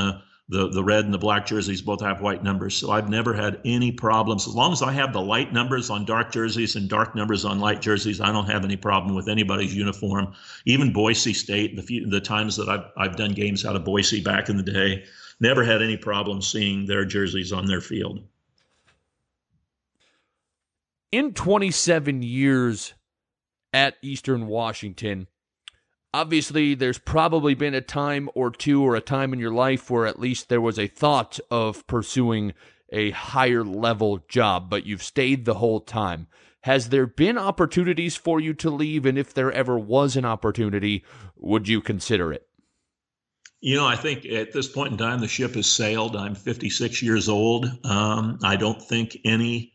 the red and the black jerseys both have white numbers. So I've never had any problems. As long as I have the light numbers on dark jerseys and dark numbers on light jerseys, I don't have any problem with anybody's uniform. Even Boise State, the times that I've done games out of Boise back in the day, never had any problem seeing their jerseys on their field. In 27 years at Eastern Washington, obviously, there's probably been a time or two, or a time in your life where at least there was a thought of pursuing a higher level job, but you've stayed the whole time. Has there been opportunities for you to leave? And if there ever was an opportunity, would you consider it? You know, I think at this point in time, the ship has sailed. I'm 56 years old. I don't think any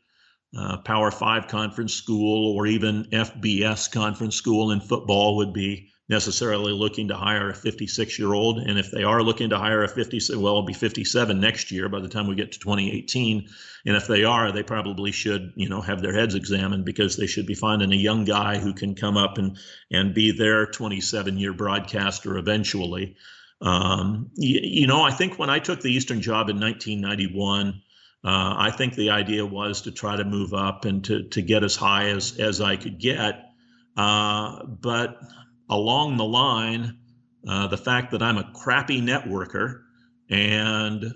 Power 5 conference school or even FBS conference school in football would be necessarily looking to hire a 56-year-old. And if they are looking to hire a 50, well, it'll be 57 next year by the time we get to 2018. And if they are, they probably should, you know, have their heads examined, because they should be finding a young guy who can come up and be their 27-year broadcaster eventually. I think when I took the Eastern job in 1991, I think the idea was to try to move up and to get as high as I could get. But along the line, the fact that I'm a crappy networker, and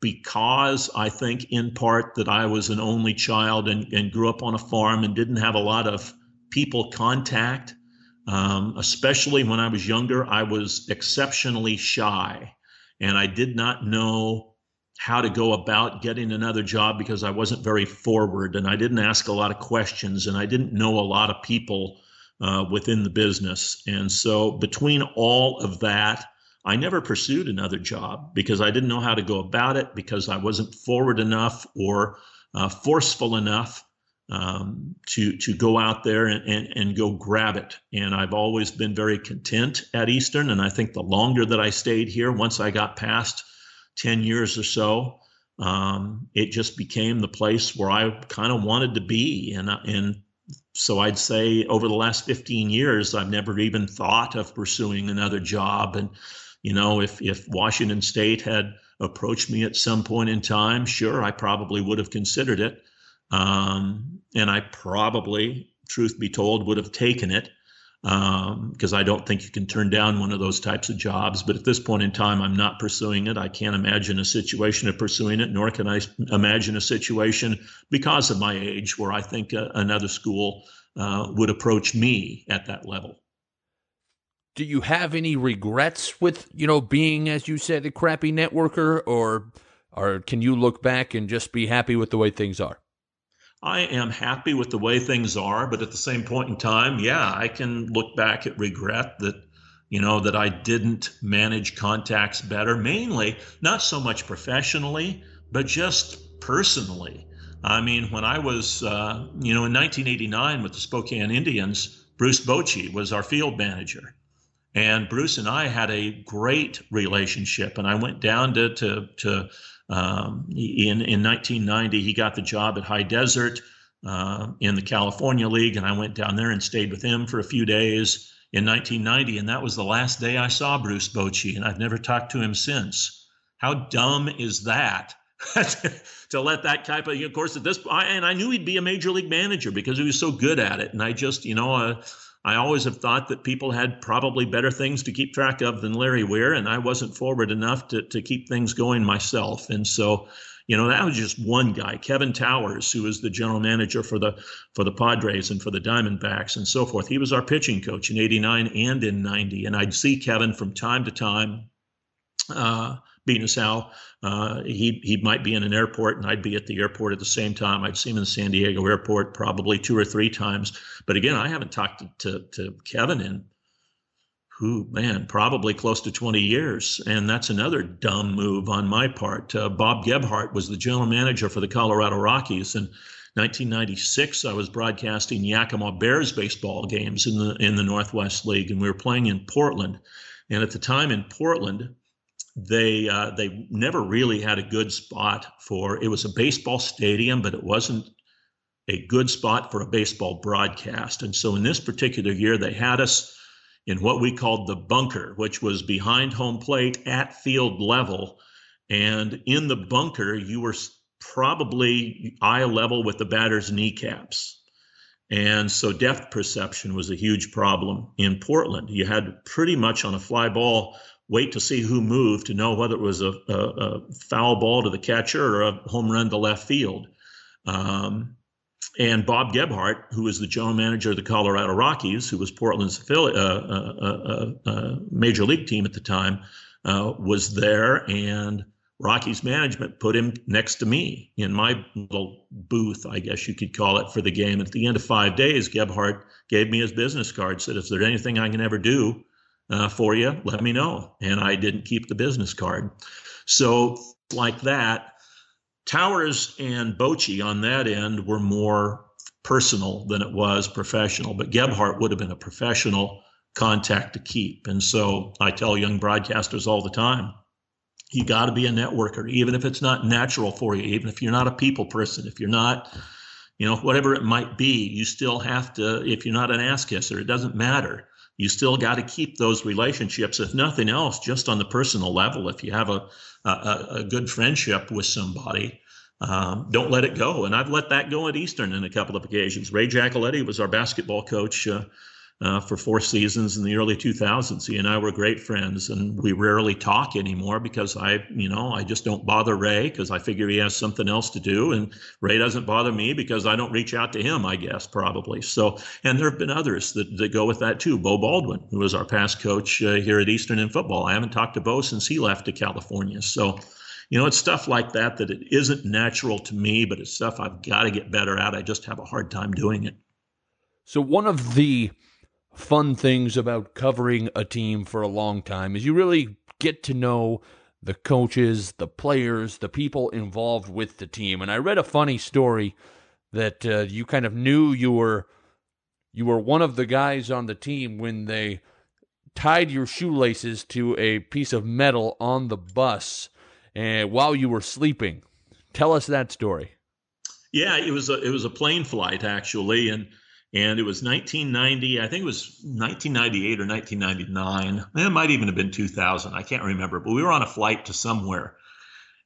because I think in part that I was an only child and grew up on a farm and didn't have a lot of people contact, especially when I was younger, I was exceptionally shy, and I did not know how to go about getting another job because I wasn't very forward, and I didn't ask a lot of questions, and I didn't know a lot of people within the business. And so between all of that, I never pursued another job because I didn't know how to go about it, because I wasn't forward enough or forceful enough to go out there and go grab it. And I've always been very content at Eastern. And I think the longer that I stayed here, once I got past 10 years or so, it just became the place where I kind of wanted to be. And so I'd say over the last 15 years, I've never even thought of pursuing another job. And, you know, if Washington State had approached me at some point in time, sure, I probably would have considered it. And I probably, truth be told, would have taken it, because I don't think you can turn down one of those types of jobs. But at this point in time, I'm not pursuing it. I can't imagine a situation of pursuing it, nor can I imagine a situation because of my age where I think another school would approach me at that level. Do you have any regrets with, you know, being, as you said, a crappy networker, or can you look back and just be happy with the way things are? I am happy with the way things are, but at the same point in time, yeah, I can look back at regret that, you know, that I didn't manage contacts better, mainly not so much professionally, but just personally. I mean, when I was, in 1989 with the Spokane Indians, Bruce Bochy was our field manager. And Bruce and I had a great relationship, and I went down in 1990, he got the job at High Desert in the California League, and I went down there and stayed with him for a few days in 1990, and that was the last day I saw Bruce Bochy, and I've never talked to him since. How dumb is that? To let that type of course at this point, and I knew he'd be a major league manager because he was so good at it, and I just, I always have thought that people had probably better things to keep track of than Larry Weir, and I wasn't forward enough to keep things going myself. And so, that was just one guy, Kevin Towers, who was the general manager for the Padres and for the Diamondbacks and so forth. He was our pitching coach in 89 and in 90. And I'd see Kevin from time to time, being as how he might be in an airport and I'd be at the airport at the same time. I'd see him in the San Diego airport probably two or three times. But again, I haven't talked to Kevin probably close to 20 years. And that's another dumb move on my part. Bob Gebhardt was the general manager for the Colorado Rockies. In 1996, I was broadcasting Yakima Bears baseball games in the Northwest League, and we were playing in Portland. And at the time in Portland, they never really had a good spot for, it was a baseball stadium, but it wasn't a good spot for a baseball broadcast. And so in this particular year, they had us in what we called the bunker, which was behind home plate at field level. And in the bunker, you were probably eye level with the batter's kneecaps. And so depth perception was a huge problem in Portland. You had pretty much on a fly ball, wait to see who moved to know whether it was a foul ball to the catcher or a home run to left field. And Bob Gebhardt, who was the general manager of the Colorado Rockies, who was Portland's major league team at the time, was there, and Rockies management put him next to me in my little booth, I guess you could call it, for the game. At the end of 5 days, Gebhardt gave me his business card, said, if there's anything I can ever do for you, let me know. And I didn't keep the business card. So like that, Towers and Bochy on that end were more personal than it was professional, but Gebhardt would have been a professional contact to keep. And so I tell young broadcasters all the time, you got to be a networker, even if it's not natural for you, even if you're not a people person, if you're not, you know, whatever it might be, you still have to, if you're not an ass kisser, it doesn't matter. You still got to keep those relationships, if nothing else, just on the personal level. If you have a good friendship with somebody, don't let it go. And I've let that go at Eastern in a couple of occasions. Ray Giacoletti was our basketball coach for 4 seasons in the early 2000s. He and I were great friends, and we rarely talk anymore because I just don't bother Ray because I figure he has something else to do, and Ray doesn't bother me because I don't reach out to him, I guess, probably. So, and there have been others that go with that too. Bo Baldwin, who was our past coach here at Eastern in football. I haven't talked to Bo since he left to California. So, you know, it's stuff like that it isn't natural to me, but it's stuff I've got to get better at. I just have a hard time doing it. So one of the fun things about covering a team for a long time is you really get to know the coaches, the players, the people involved with the team. And I read a funny story that you kind of knew you were one of the guys on the team when they tied your shoelaces to a piece of metal on the bus and while you were sleeping. Tell us that story. Yeah, it was a plane flight, actually, and it was 1990, I think it was 1998 or 1999. It might even have been 2000. I can't remember, but we were on a flight to somewhere.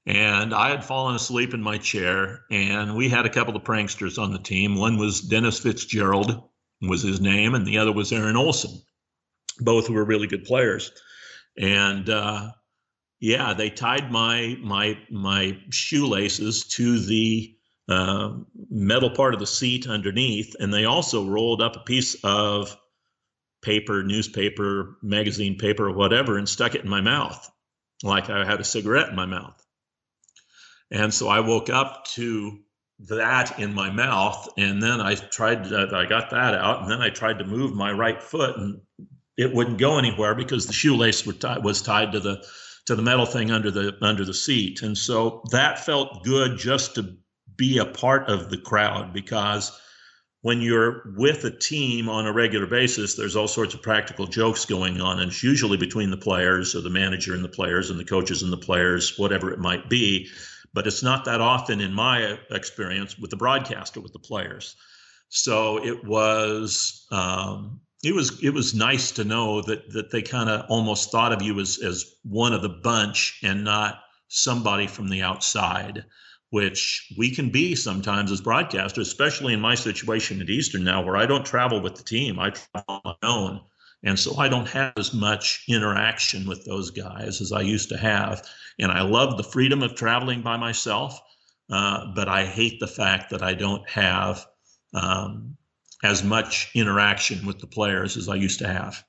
And I had fallen asleep in my chair, and we had a couple of pranksters on the team. One was Dennis Fitzgerald, was his name, and the other was Aaron Olson. Both were really good players. And yeah, they tied my shoelaces to the metal part of the seat underneath, and they also rolled up a piece of paper, newspaper, magazine paper, or whatever, and stuck it in my mouth, like I had a cigarette in my mouth. And so I woke up to that in my mouth, and then I got that out, and then I tried to move my right foot, and it wouldn't go anywhere because the shoelace was tied to the metal thing under the seat. And so that felt good just to be a part of the crowd, because when you're with a team on a regular basis, there's all sorts of practical jokes going on, and it's usually between the players or the manager and the players and the coaches and the players, whatever it might be. But it's not that often in my experience with the broadcaster, with the players. So it was nice to know that they kind of almost thought of you as one of the bunch and not somebody from the outside, which we can be sometimes as broadcasters, especially in my situation at Eastern now, where I don't travel with the team. I travel on my own. And so I don't have as much interaction with those guys as I used to have. And I love the freedom of traveling by myself, but I hate the fact that I don't have as much interaction with the players as I used to have.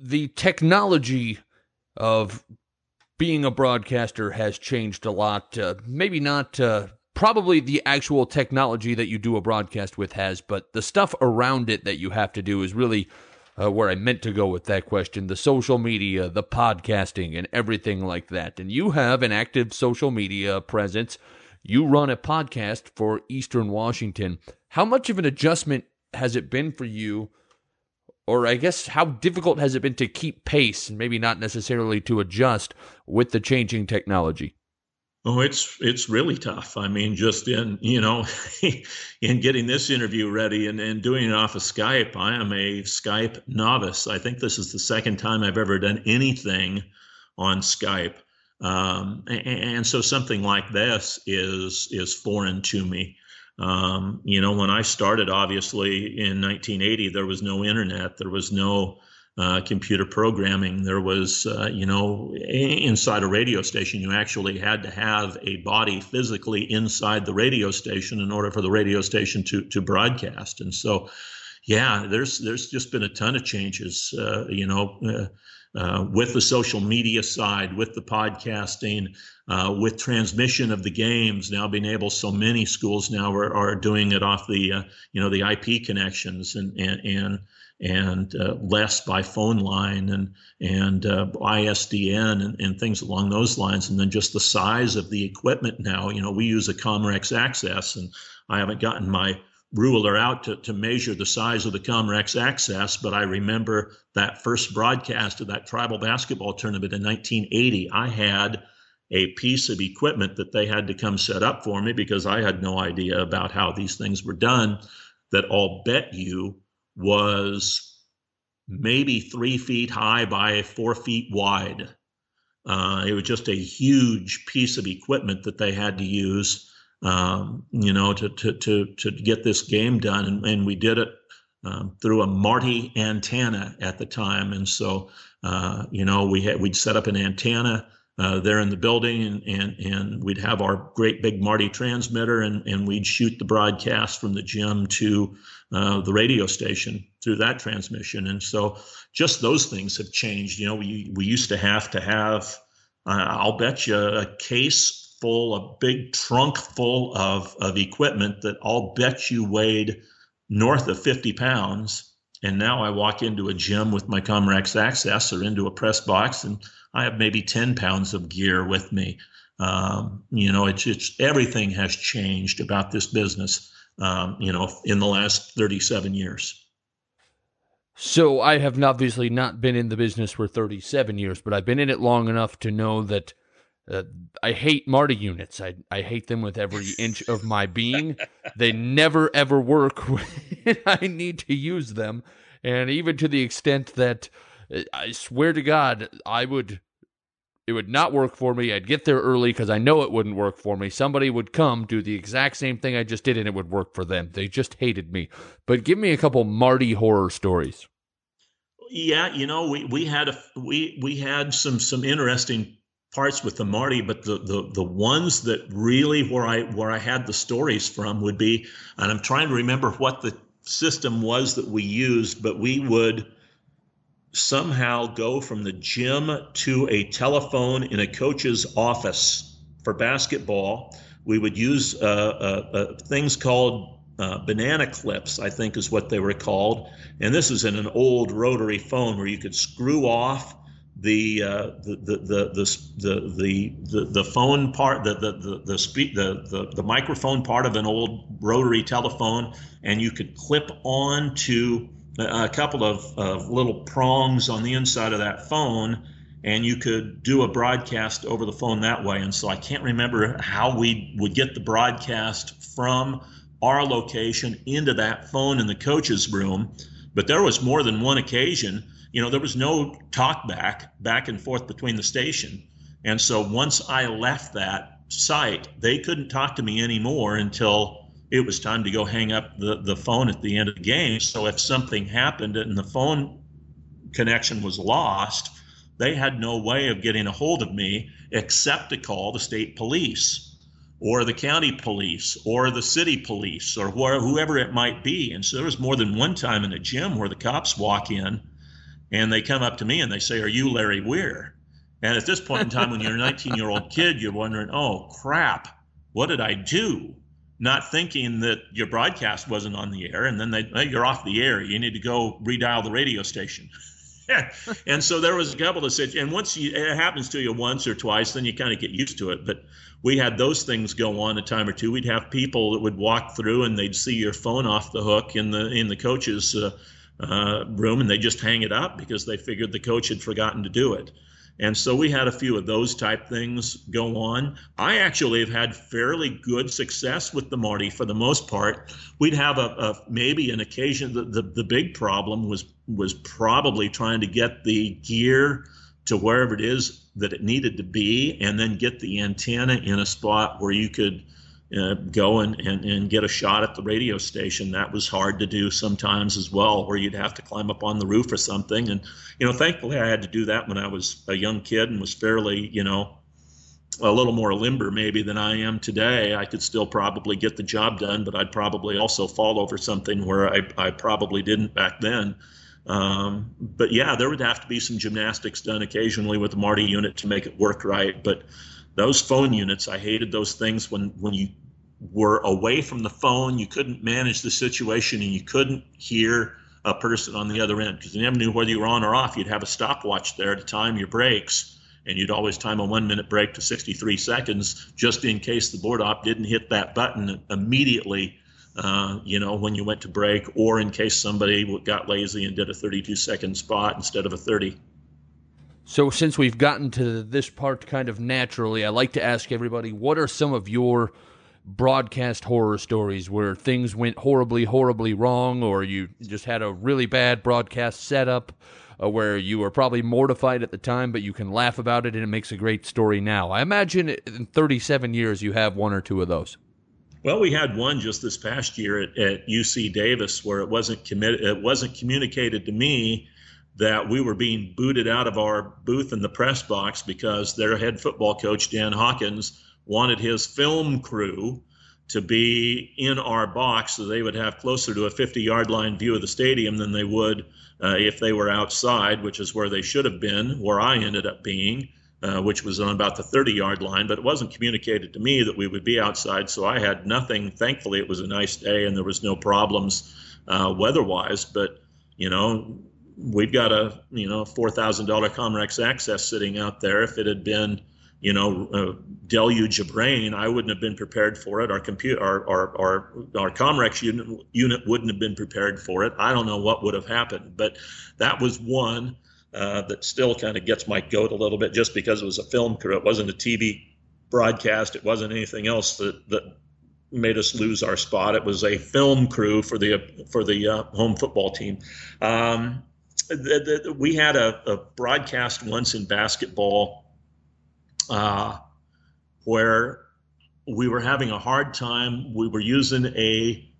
The technology of being a broadcaster has changed a lot. Maybe not probably the actual technology that you do a broadcast with has, but the stuff around it that you have to do is really where I meant to go with that question. The social media, the podcasting, and everything like that. And you have an active social media presence. You run a podcast for Eastern Washington. How much of an adjustment has it been for you? Or I guess, how difficult has it been to keep pace, and maybe not necessarily to adjust with the changing technology? Oh, it's really tough. I mean, just in getting this interview ready and doing it off of Skype, I am a Skype novice. I think this is the second time I've ever done anything on Skype. And so something like this is foreign to me. When I started, obviously, in 1980, there was no internet, there was no computer programming, there was, inside a radio station, you actually had to have a body physically inside the radio station in order for the radio station to broadcast. And so, yeah, there's just been a ton of changes, with the social media side, with the podcasting, with transmission of the games now being able, so many schools now are doing it off the, the IP connections and less by phone line and ISDN and things along those lines. And then just the size of the equipment now, we use a Comrex Access, and I haven't gotten my ruler out to measure the size of the Comrex Access, but I remember that first broadcast of that tribal basketball tournament in 1980. I had a piece of equipment that they had to come set up for me because I had no idea about how these things were done, that I'll bet you was maybe 3 feet high by 4 feet wide. It was just a huge piece of equipment that they had to use, to get this game done. And we did it through a Marti antenna at the time. And so, we'd set up an antenna there in the building, and we'd have our great big Marti transmitter, and we'd shoot the broadcast from the gym to the radio station through that transmission. And so just those things have changed. We used to have I'll bet you a case full, a big trunk full of equipment that I'll bet you weighed north of 50 pounds. And now I walk into a gym with my Comrex Access or into a press box, and I have maybe 10 pounds of gear with me. It's everything has changed about this business, in the last 37 years. So I have obviously not been in the business for 37 years, but I've been in it long enough to know that I hate Marti units. I hate them with every inch of my being. They never, ever work when I need to use them. And even to the extent that I swear to God, it would not work for me. I'd get there early because I know it wouldn't work for me. Somebody would come, do the exact same thing I just did, and it would work for them. They just hated me. But give me a couple Marti horror stories. Yeah, we had some interesting parts with the Marti, but the ones that really where I had the stories from would be, and I'm trying to remember what the system was that we used, but we would somehow go from the gym to a telephone in a coach's office for basketball. We would use things called banana clips, I think is what they were called, and this is in an old rotary phone where you could screw off the phone part, the microphone part of an old rotary telephone, and you could clip on to a couple of little prongs on the inside of that phone, and you could do a broadcast over the phone that way. And so I can't remember how we would get the broadcast from our location into that phone in the coach's room, but there was more than one occasion. There was no talk back and forth between the station. And so once I left that site, they couldn't talk to me anymore until it was time to go hang up the phone at the end of the game. So if something happened and the phone connection was lost, they had no way of getting a hold of me except to call the state police or the county police or the city police or whoever it might be. And so there was more than one time in the gym where the cops walk in, and they come up to me and they say, "Are you Larry Weir?" And at this point in time, when you're a 19-year-old kid, you're wondering, oh, crap, what did I do? Not thinking that your broadcast wasn't on the air. And then you're off the air. You need to go redial the radio station. And so there was a couple of situations. And it happens to you once or twice, then you kind of get used to it. But we had those things go on a time or two. We'd have people that would walk through and they'd see your phone off the hook in the coach's room, and they just hang it up because they figured the coach had forgotten to do it. And so we had a few of those type things go on. I actually have had fairly good success with the Marti for the most part. We'd have maybe an occasion. The big problem was probably trying to get the gear to wherever it is that it needed to be, and then get the antenna in a spot where you could go and get a shot at the radio station. That was hard to do sometimes as well, where you'd have to climb up on the roof or something. And, thankfully I had to do that when I was a young kid and was fairly, a little more limber maybe than I am today. I could still probably get the job done, but I'd probably also fall over something where I probably didn't back then. But yeah, there would have to be some gymnastics done occasionally with the Marti unit to make it work right. But those phone units, I hated those things when you were away from the phone, you couldn't manage the situation and you couldn't hear a person on the other end because you never knew whether you were on or off. You'd have a stopwatch there to time your breaks, and you'd always time a 1-minute break to 63 seconds just in case the board op didn't hit that button immediately when you went to break, or in case somebody got lazy and did a 32-second spot instead of a 30. So since we've gotten to this part kind of naturally, I like to ask everybody, what are some of your broadcast horror stories where things went horribly, horribly wrong, or you just had a really bad broadcast setup where you were probably mortified at the time, but you can laugh about it and it makes a great story now? I imagine in 37 years you have one or two of those. Well, we had one just this past year at UC Davis where it wasn't communicated to me that we were being booted out of our booth in the press box because their head football coach, Dan Hawkins, wanted his film crew to be in our box so they would have closer to a 50-yard line view of the stadium than they would if they were outside, which is where they should have been, where I ended up being, which was on about the 30-yard line. But it wasn't communicated to me that we would be outside, so I had nothing. Thankfully, it was a nice day and there was no problems weather-wise, but, we've got a, $4,000 Comrex Access sitting out there. If it had been, a deluge of rain, I wouldn't have been prepared for it. Our our Comrex unit wouldn't have been prepared for it. I don't know what would have happened, but that was one that still kind of gets my goat a little bit just because it was a film crew. It wasn't a TV broadcast. It wasn't anything else that made us lose our spot. It was a film crew for the home football team. We had a broadcast once in basketball where we were having a hard time. We were using a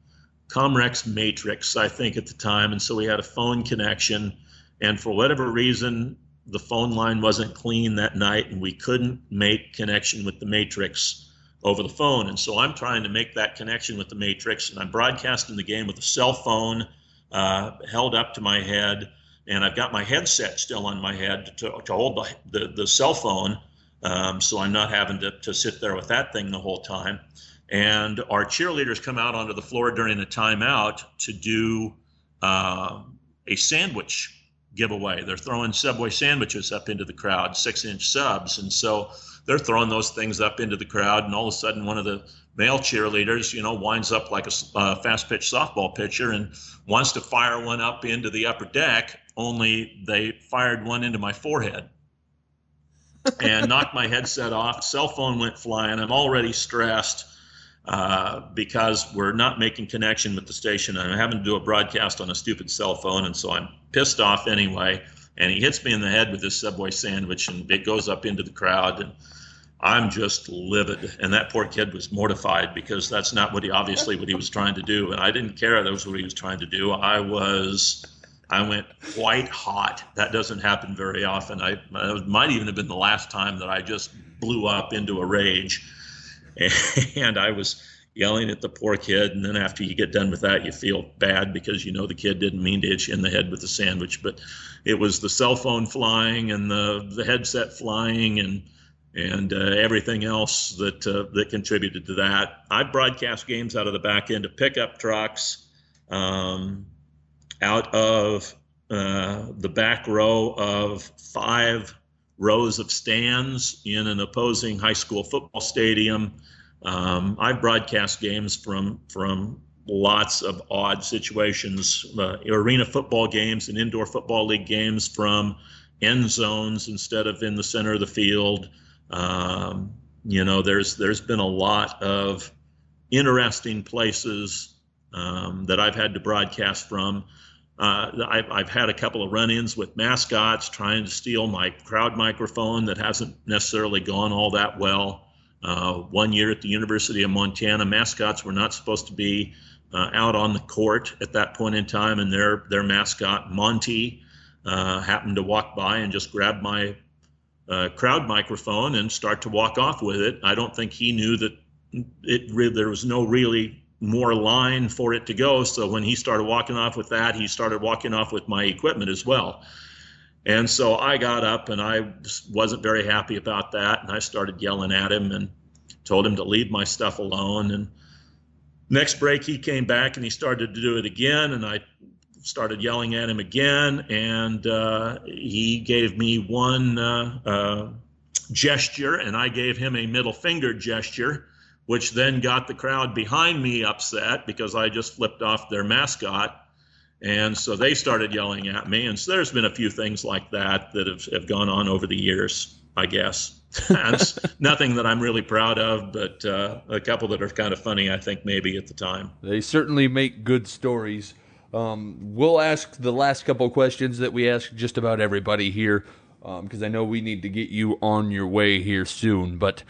Comrex Matrix, I think, at the time, and so we had a phone connection. And for whatever reason, the phone line wasn't clean that night, and we couldn't make connection with the Matrix over the phone. And so I'm trying to make that connection with the Matrix, and I'm broadcasting the game with a cell phone held up to my head. And I've got my headset still on my head to hold the cell phone, so I'm not having to sit there with that thing the whole time. And our cheerleaders come out onto the floor during a timeout to do a sandwich giveaway. They're throwing Subway sandwiches up into the crowd, 6-inch subs. And so they're throwing those things up into the crowd, and all of a sudden one of the male cheerleaders, winds up like a fast-pitch softball pitcher and wants to fire one up into the upper deck, only they fired one into my forehead and knocked my headset off. Cell phone went flying. I'm already stressed because we're not making connection with the station. I'm having to do a broadcast on a stupid cell phone, and so I'm pissed off anyway. And he hits me in the head with this Subway sandwich, and it goes up into the crowd, and I'm just livid. And that poor kid was mortified because that's not what he was trying to do. And I didn't care that was what he was trying to do. I went white hot. That doesn't happen very often. It might even have been the last time that I just blew up into a rage. And I was yelling at the poor kid. And then after you get done with that, you feel bad because the kid didn't mean to hit you in the head with the sandwich. But it was the cell phone flying and the headset flying and everything else that contributed to that. I broadcast games out of the back end of pickup trucks, out of the back row of 5 rows of stands in an opposing high school football stadium. I broadcast games from lots of odd situations, arena football games and indoor football league games from end zones instead of in the center of the field. There's been a lot of interesting places that I've had to broadcast from. I've had a couple of run-ins with mascots trying to steal my crowd microphone that hasn't necessarily gone all that well. One year at the University of Montana, mascots were not supposed to be out on the court at that point in time, and their mascot, Marti, happened to walk by and just grab my crowd microphone and start to walk off with it. I don't think he knew that there was no really more line for it to go. So when he started walking off with that, he started walking off with my equipment as well. And so I got up and I wasn't very happy about that. And I started yelling at him and told him to leave my stuff alone. And next break, he came back and he started to do it again. And I started yelling at him again, and he gave me one gesture, and I gave him a middle finger gesture, which then got the crowd behind me upset because I just flipped off their mascot. And so they started yelling at me. And so there's been a few things like that that have gone on over the years, I guess. It's nothing that I'm really proud of, but a couple that are kind of funny, I think, maybe at the time. They certainly make good stories. We'll ask the last couple questions that we ask just about everybody here, because I know we need to get you on your way here soon. But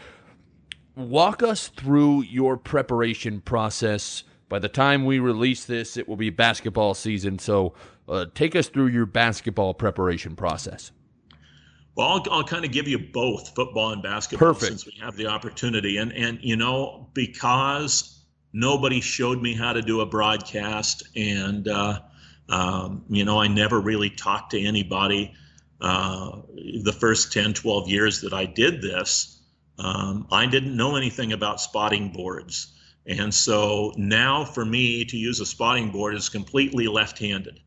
walk us through your preparation process. By the time we release this, it will be basketball season. So take us through your basketball preparation process. Well, I'll kind of give you both football and basketball. Perfect. Since we have the opportunity. And you know, because nobody showed me how to do a broadcast, and, you know, I never really talked to anybody the first 10, 12 years that I did this. I didn't know anything about spotting boards. And so now for me to use a spotting board is completely left-handed.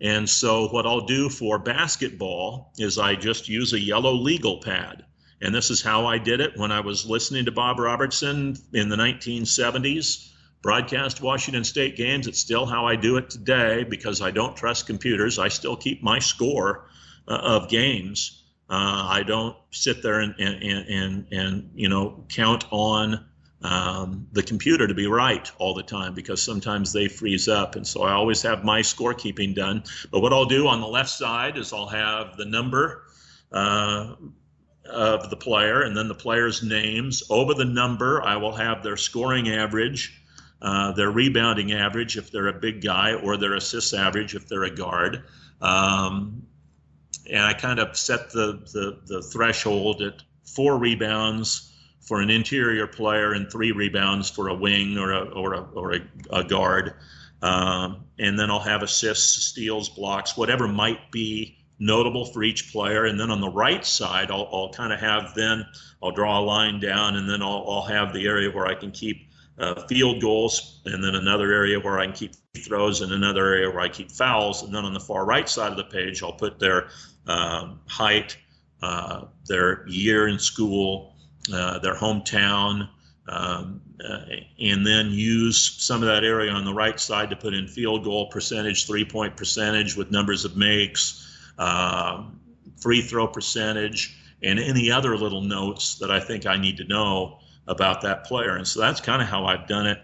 And so what I'll do for basketball is I just use a yellow legal pad. And this is how I did it when I was listening to Bob Robertson in the 1970s, broadcast Washington State games. It's still how I do it today because I don't trust computers. I still keep my score of games. I don't sit there and you know, count on the computer to be right all the time because sometimes they freeze up. And so I always have my scorekeeping done. But what I'll do on the left side is I'll have the number of the player and then the player's names. Over the number, I will have their scoring average, their rebounding average if they're a big guy, or their assists average if they're a guard. And I kind of set the threshold at 4 rebounds for an interior player and 3 rebounds for a wing or a guard. And then I'll have assists, steals, blocks, whatever might be notable for each player. And then on the right side, I'll kind of have then I'll draw a line down, and then I'll have the area where I can keep field goals, and then another area where I can keep throws, and another area where I keep fouls. And then on the far right side of the page, I'll put their height, their year in school, their hometown, and then use some of that area on the right side to put in field goal percentage, three-point percentage with numbers of makes, free throw percentage, and any other little notes that I think I need to know about that player. And so that's kind of how I've done it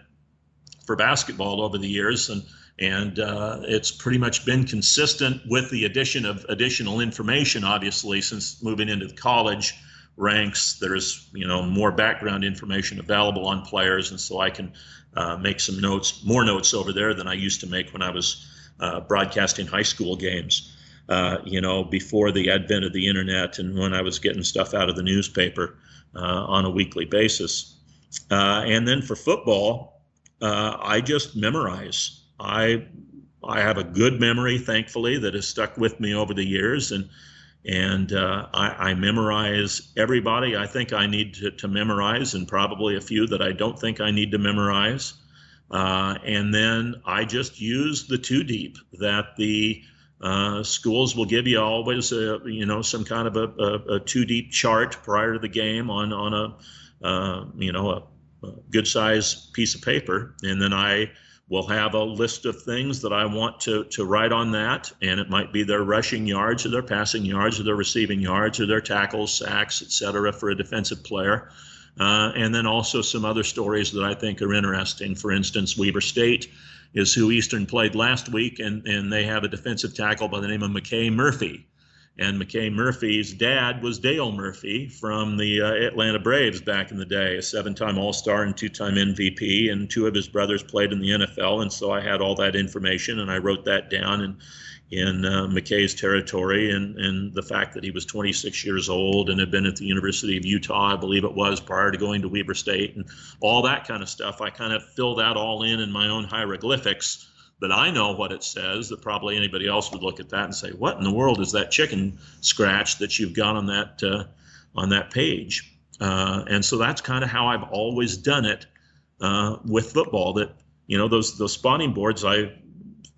for basketball over the years, and it's pretty much been consistent with the addition of additional information. Obviously, since moving into the college ranks, there's, you know, more background information available on players, and so I can make some notes, more notes over there than I used to make when I was broadcasting high school games. You know, before the advent of the internet and when I was getting stuff out of the newspaper on a weekly basis. And then for football, I just memorize. I have a good memory, thankfully, that has stuck with me over the years, and I memorize everybody I think I need to memorize, and probably a few that I don't think I need to memorize. And then I just use the two deep that the schools will give you. Always, you know, some kind of a two deep chart prior to the game on a you know, a good size piece of paper. And then I will have a list of things that I want to write on that. And it might be their rushing yards or their passing yards or their receiving yards or their tackles, sacks, etc. for a defensive player. And then also some other stories that I think are interesting. For instance, Weber State is who Eastern played last week, and they have a defensive tackle by the name of McKay Murphy. And McKay Murphy's dad was Dale Murphy from the Atlanta Braves back in the day, a 7-time All-Star and 2-time MVP, and 2 of his brothers played in the NFL. And so I had all that information, and I wrote that down in McKay's territory, and the fact that he was 26 years old and had been at the University of Utah, I believe it was, prior to going to Weber State, and all that kind of stuff. I kind of filled that all in my own hieroglyphics. But I know what it says, that probably anybody else would look at that and say, what in the world is that chicken scratch that you've got on that page? And so that's kind of how I've always done it with football. That, you know, those spotting boards, I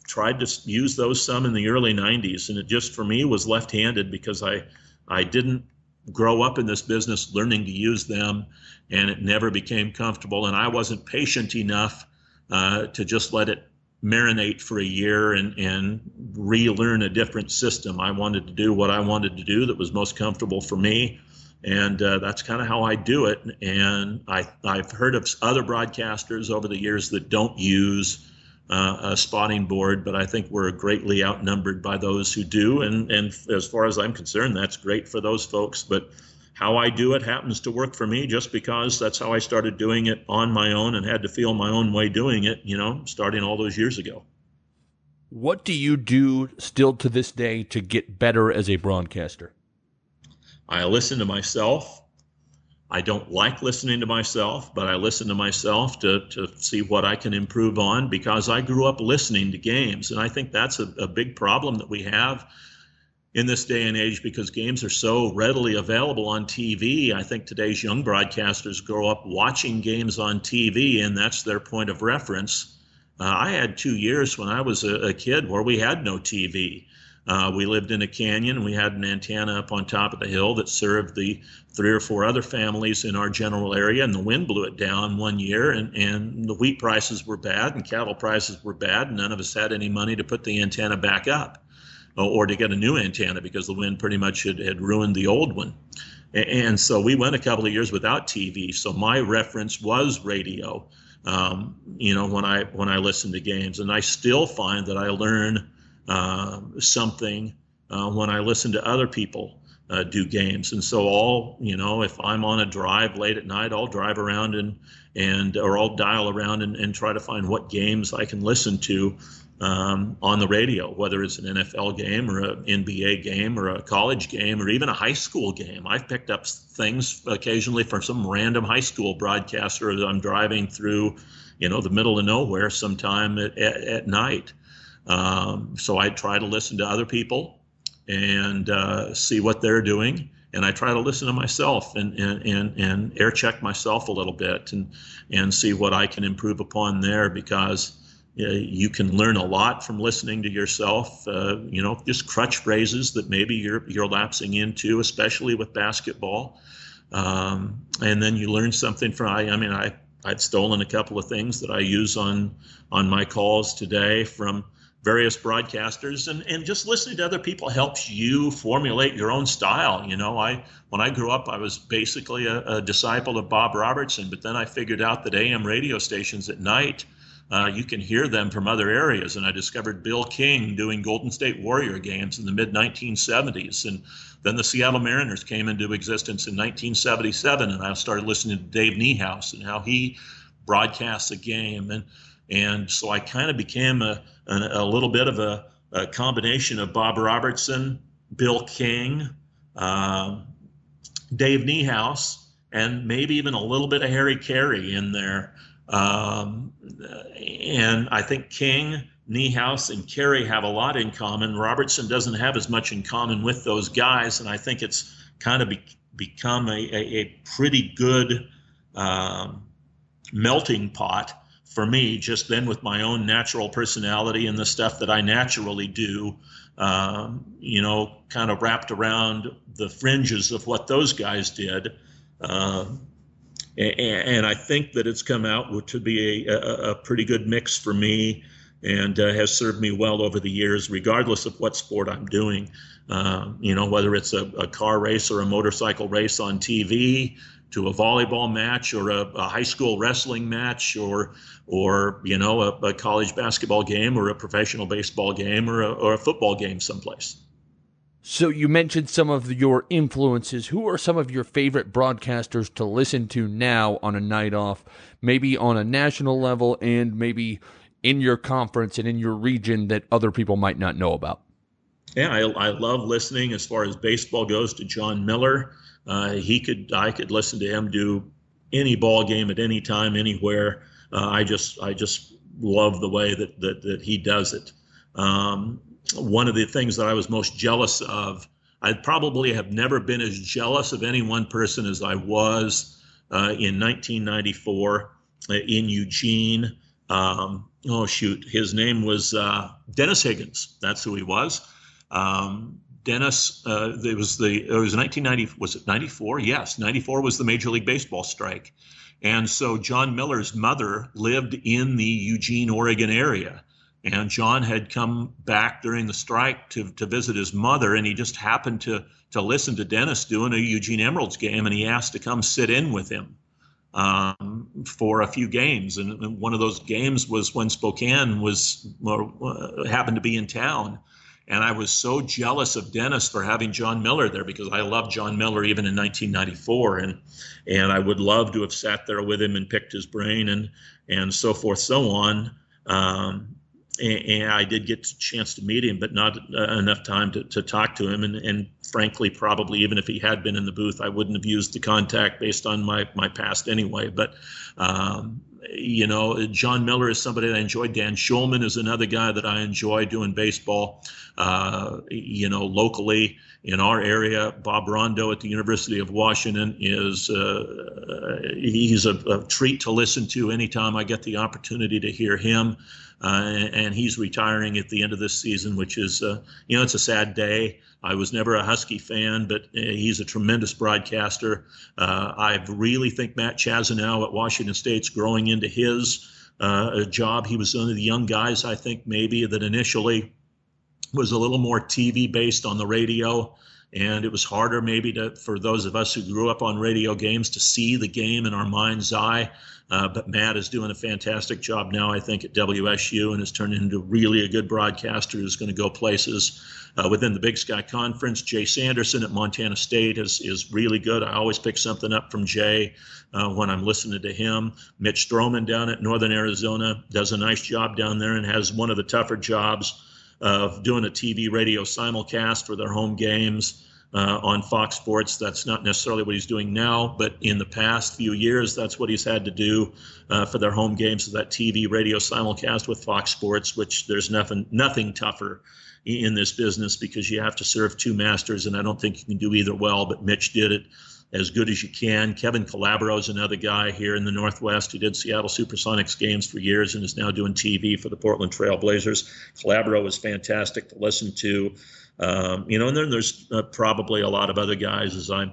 tried to use those some in the early 90s, and it just for me was left-handed because I didn't grow up in this business learning to use them, and it never became comfortable. And I wasn't patient enough to just let it marinate for a year and relearn a different system. I wanted to do what I wanted to do that was most comfortable for me. And that's kind of how I do it. And I've heard of other broadcasters over the years that don't use a spotting board, but I think we're greatly outnumbered by those who do. And as far as I'm concerned, that's great for those folks. But how I do it happens to work for me just because that's how I started doing it on my own and had to feel my own way doing it, you know, starting all those years ago. What do you do still to this day to get better as a broadcaster? I listen to myself. I don't like listening to myself, but I listen to myself to see what I can improve on, because I grew up listening to games. And I think that's a big problem that we have in this day and age, because games are so readily available on TV. I think today's young broadcasters grow up watching games on TV, and that's their point of reference. I had 2 years when I was a kid where we had no TV. We lived in a canyon. We had an antenna up on top of the hill that served the 3 or 4 other families in our general area, and the wind blew it down one year, and the wheat prices were bad and cattle prices were bad, and none of us had any money to put the antenna back up or to get a new antenna, because the wind pretty much had ruined the old one. And so we went a couple of years without TV, so my reference was radio, you know, when I listened to games. And I still find that I learn something when I listen to other people do games. And so if I'm on a drive late at night, I'll drive around or I'll dial around and try to find what games I can listen to on the radio, whether it's an NFL game or an NBA game or a college game or even a high school game. I've picked up things occasionally from some random high school broadcaster that I'm driving through, you know, the middle of nowhere sometime at night. So I try to listen to other people and see what they're doing. And I try to listen to myself and air check myself a little bit and see what I can improve upon there, because you can learn a lot from listening to yourself, you know, just crutch phrases that maybe you're lapsing into, especially with basketball. And then you learn something from, I'd stolen a couple of things that I use on my calls today from various broadcasters, and just listening to other people helps you formulate your own style. You know, when I grew up, I was basically a disciple of Bob Robertson, but then I figured out that AM radio stations at night, you can hear them from other areas. And I discovered Bill King doing Golden State Warrior games in the mid-1970s. And then the Seattle Mariners came into existence in 1977, and I started listening to Dave Niehaus and how he broadcasts a game. And so I kind of became a little bit of a combination of Bob Robertson, Bill King, Dave Niehaus, and maybe even a little bit of Harry Carey in there. And I think King, Niehaus, and Carey have a lot in common. Robertson doesn't have as much in common with those guys, and I think it's kind of become a pretty good melting pot for me, just then, with my own natural personality and the stuff that I naturally do, you know, kind of wrapped around the fringes of what those guys did. And I think that it's come out to be a pretty good mix for me, and has served me well over the years, regardless of what sport I'm doing. You know, whether it's a car race or a motorcycle race on TV, to a volleyball match or a high school wrestling match or you know, a college basketball game or a professional baseball game or a football game someplace. So you mentioned some of your influences. Who are some of your favorite broadcasters to listen to now on a night off, maybe on a national level and maybe in your conference and in your region that other people might not know about? Yeah, I love listening, as far as baseball goes, to John Miller. I could listen to him do any ball game at any time, anywhere. I just love the way that he does it. One of the things that I was most jealous of, I probably have never been as jealous of any one person as I was in 1994 in Eugene. His name was Dennis Higgins. That's who he was. Dennis, it was 1990, was it 94? Yes, 94 was the Major League Baseball strike. And so John Miller's mother lived in the Eugene, Oregon area. And John had come back during the strike to visit his mother, and he just happened to listen to Dennis doing a Eugene Emeralds game, and he asked to come sit in with him for a few games. And one of those games was when Spokane happened to be in town. And I was so jealous of Dennis for having John Miller there, because I loved John Miller even in 1994. And I would love to have sat there with him and picked his brain and so forth, so on. And I did get a chance to meet him, but not enough time to talk to him. And frankly, probably even if he had been in the booth, I wouldn't have used the contact based on my past anyway. But, you know, John Miller is somebody that I enjoyed. Dan Schulman is another guy that I enjoy doing baseball, you know, locally in our area. Bob Rondo at the University of Washington is he's a treat to listen to anytime I get the opportunity to hear him. And he's retiring at the end of this season, which is, you know, it's a sad day. I was never a Husky fan, but he's a tremendous broadcaster. I really think Matt Chazanow at Washington State's growing into his job. He was one of the young guys, I think, maybe that initially was a little more TV based on the radio. And it was harder maybe for those of us who grew up on radio games to see the game in our mind's eye. But Matt is doing a fantastic job now, I think, at WSU, and has turned into really a good broadcaster who's going to go places within the Big Sky Conference. Jay Sanderson at Montana State is really good. I always pick something up from Jay when I'm listening to him. Mitch Stroman down at Northern Arizona does a nice job down there and has one of the tougher jobs of doing a TV radio simulcast for their home games on Fox Sports. That's not necessarily what he's doing now, but in the past few years, that's what he's had to do for their home games. So that TV radio simulcast with Fox Sports, which there's nothing tougher in this business, because you have to serve two masters, and I don't think you can do either well, but Mitch did it as good as you can. Kevin Calabro is another guy here in the Northwest who did Seattle Supersonics games for years and is now doing TV for the Portland Trail Blazers. Calabro is fantastic to listen to. You know, and then there's probably a lot of other guys as I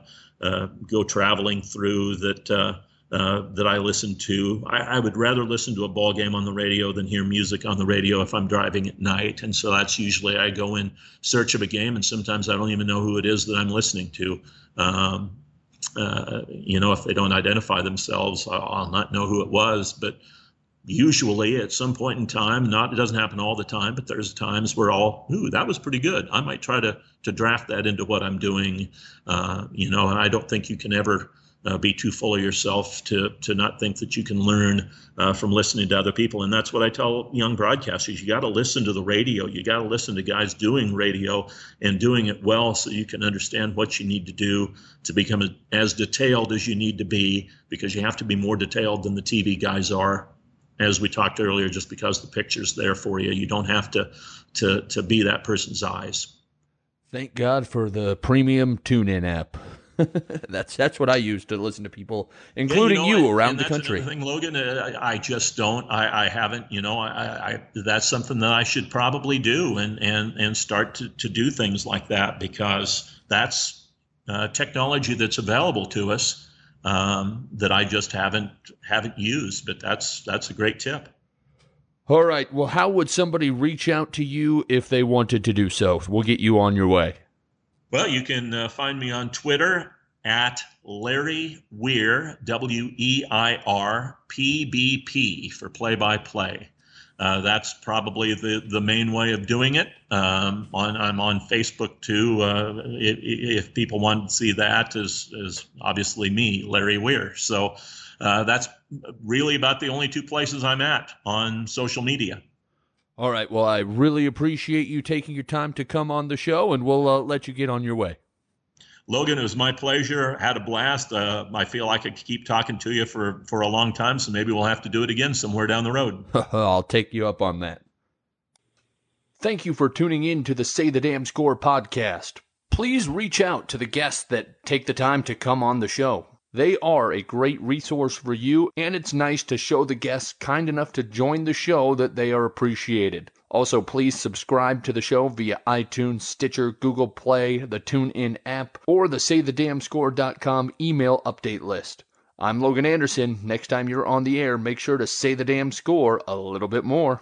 go traveling through that I listen to. I would rather listen to a ball game on the radio than hear music on the radio if I'm driving at night. And so that's usually I go in search of a game, and sometimes I don't even know who it is that I'm listening to. You know, if they don't identify themselves, I'll not know who it was. But usually at some point in time, it doesn't happen all the time, but there's times where that was pretty good. I might try to draft that into what I'm doing, you know, and I don't think you can ever be too full of yourself to not think that you can learn from listening to other people. And that's what I tell young broadcasters. You got to listen to the radio. You got to listen to guys doing radio and doing it well, so you can understand what you need to do to become as detailed as you need to be, because you have to be more detailed than the TV guys are. As we talked earlier, just because the picture's there for you, you don't have to be that person's eyes. Thank God for the premium TuneIn app. That's what I use to listen to people, including you around the country. That's another thing, Logan. I just don't. I haven't. You know, that's something that I should probably do and start to do things like that, because that's technology that's available to us that I just haven't used. But that's a great tip. All right. Well, how would somebody reach out to you if they wanted to do so? We'll get you on your way. Well, you can find me on Twitter at Larry Weir, WEIR PBP, for play-by-play. That's probably the main way of doing it. I'm on Facebook too. If people want to see that, is obviously me, Larry Weir. So that's really about the only two places I'm at on social media. All right. Well, I really appreciate you taking your time to come on the show, and we'll let you get on your way. Logan, it was my pleasure. Had a blast. I feel like I could keep talking to you for a long time, so maybe we'll have to do it again somewhere down the road. I'll take you up on that. Thank you for tuning in to the Say the Damn Score podcast. Please reach out to the guests that take the time to come on the show. They are a great resource for you, and it's nice to show the guests kind enough to join the show that they are appreciated. Also, please subscribe to the show via iTunes, Stitcher, Google Play, the TuneIn app, or the SayTheDamnScore.com email update list. I'm Logan Anderson. Next time you're on the air, make sure to say the damn score a little bit more.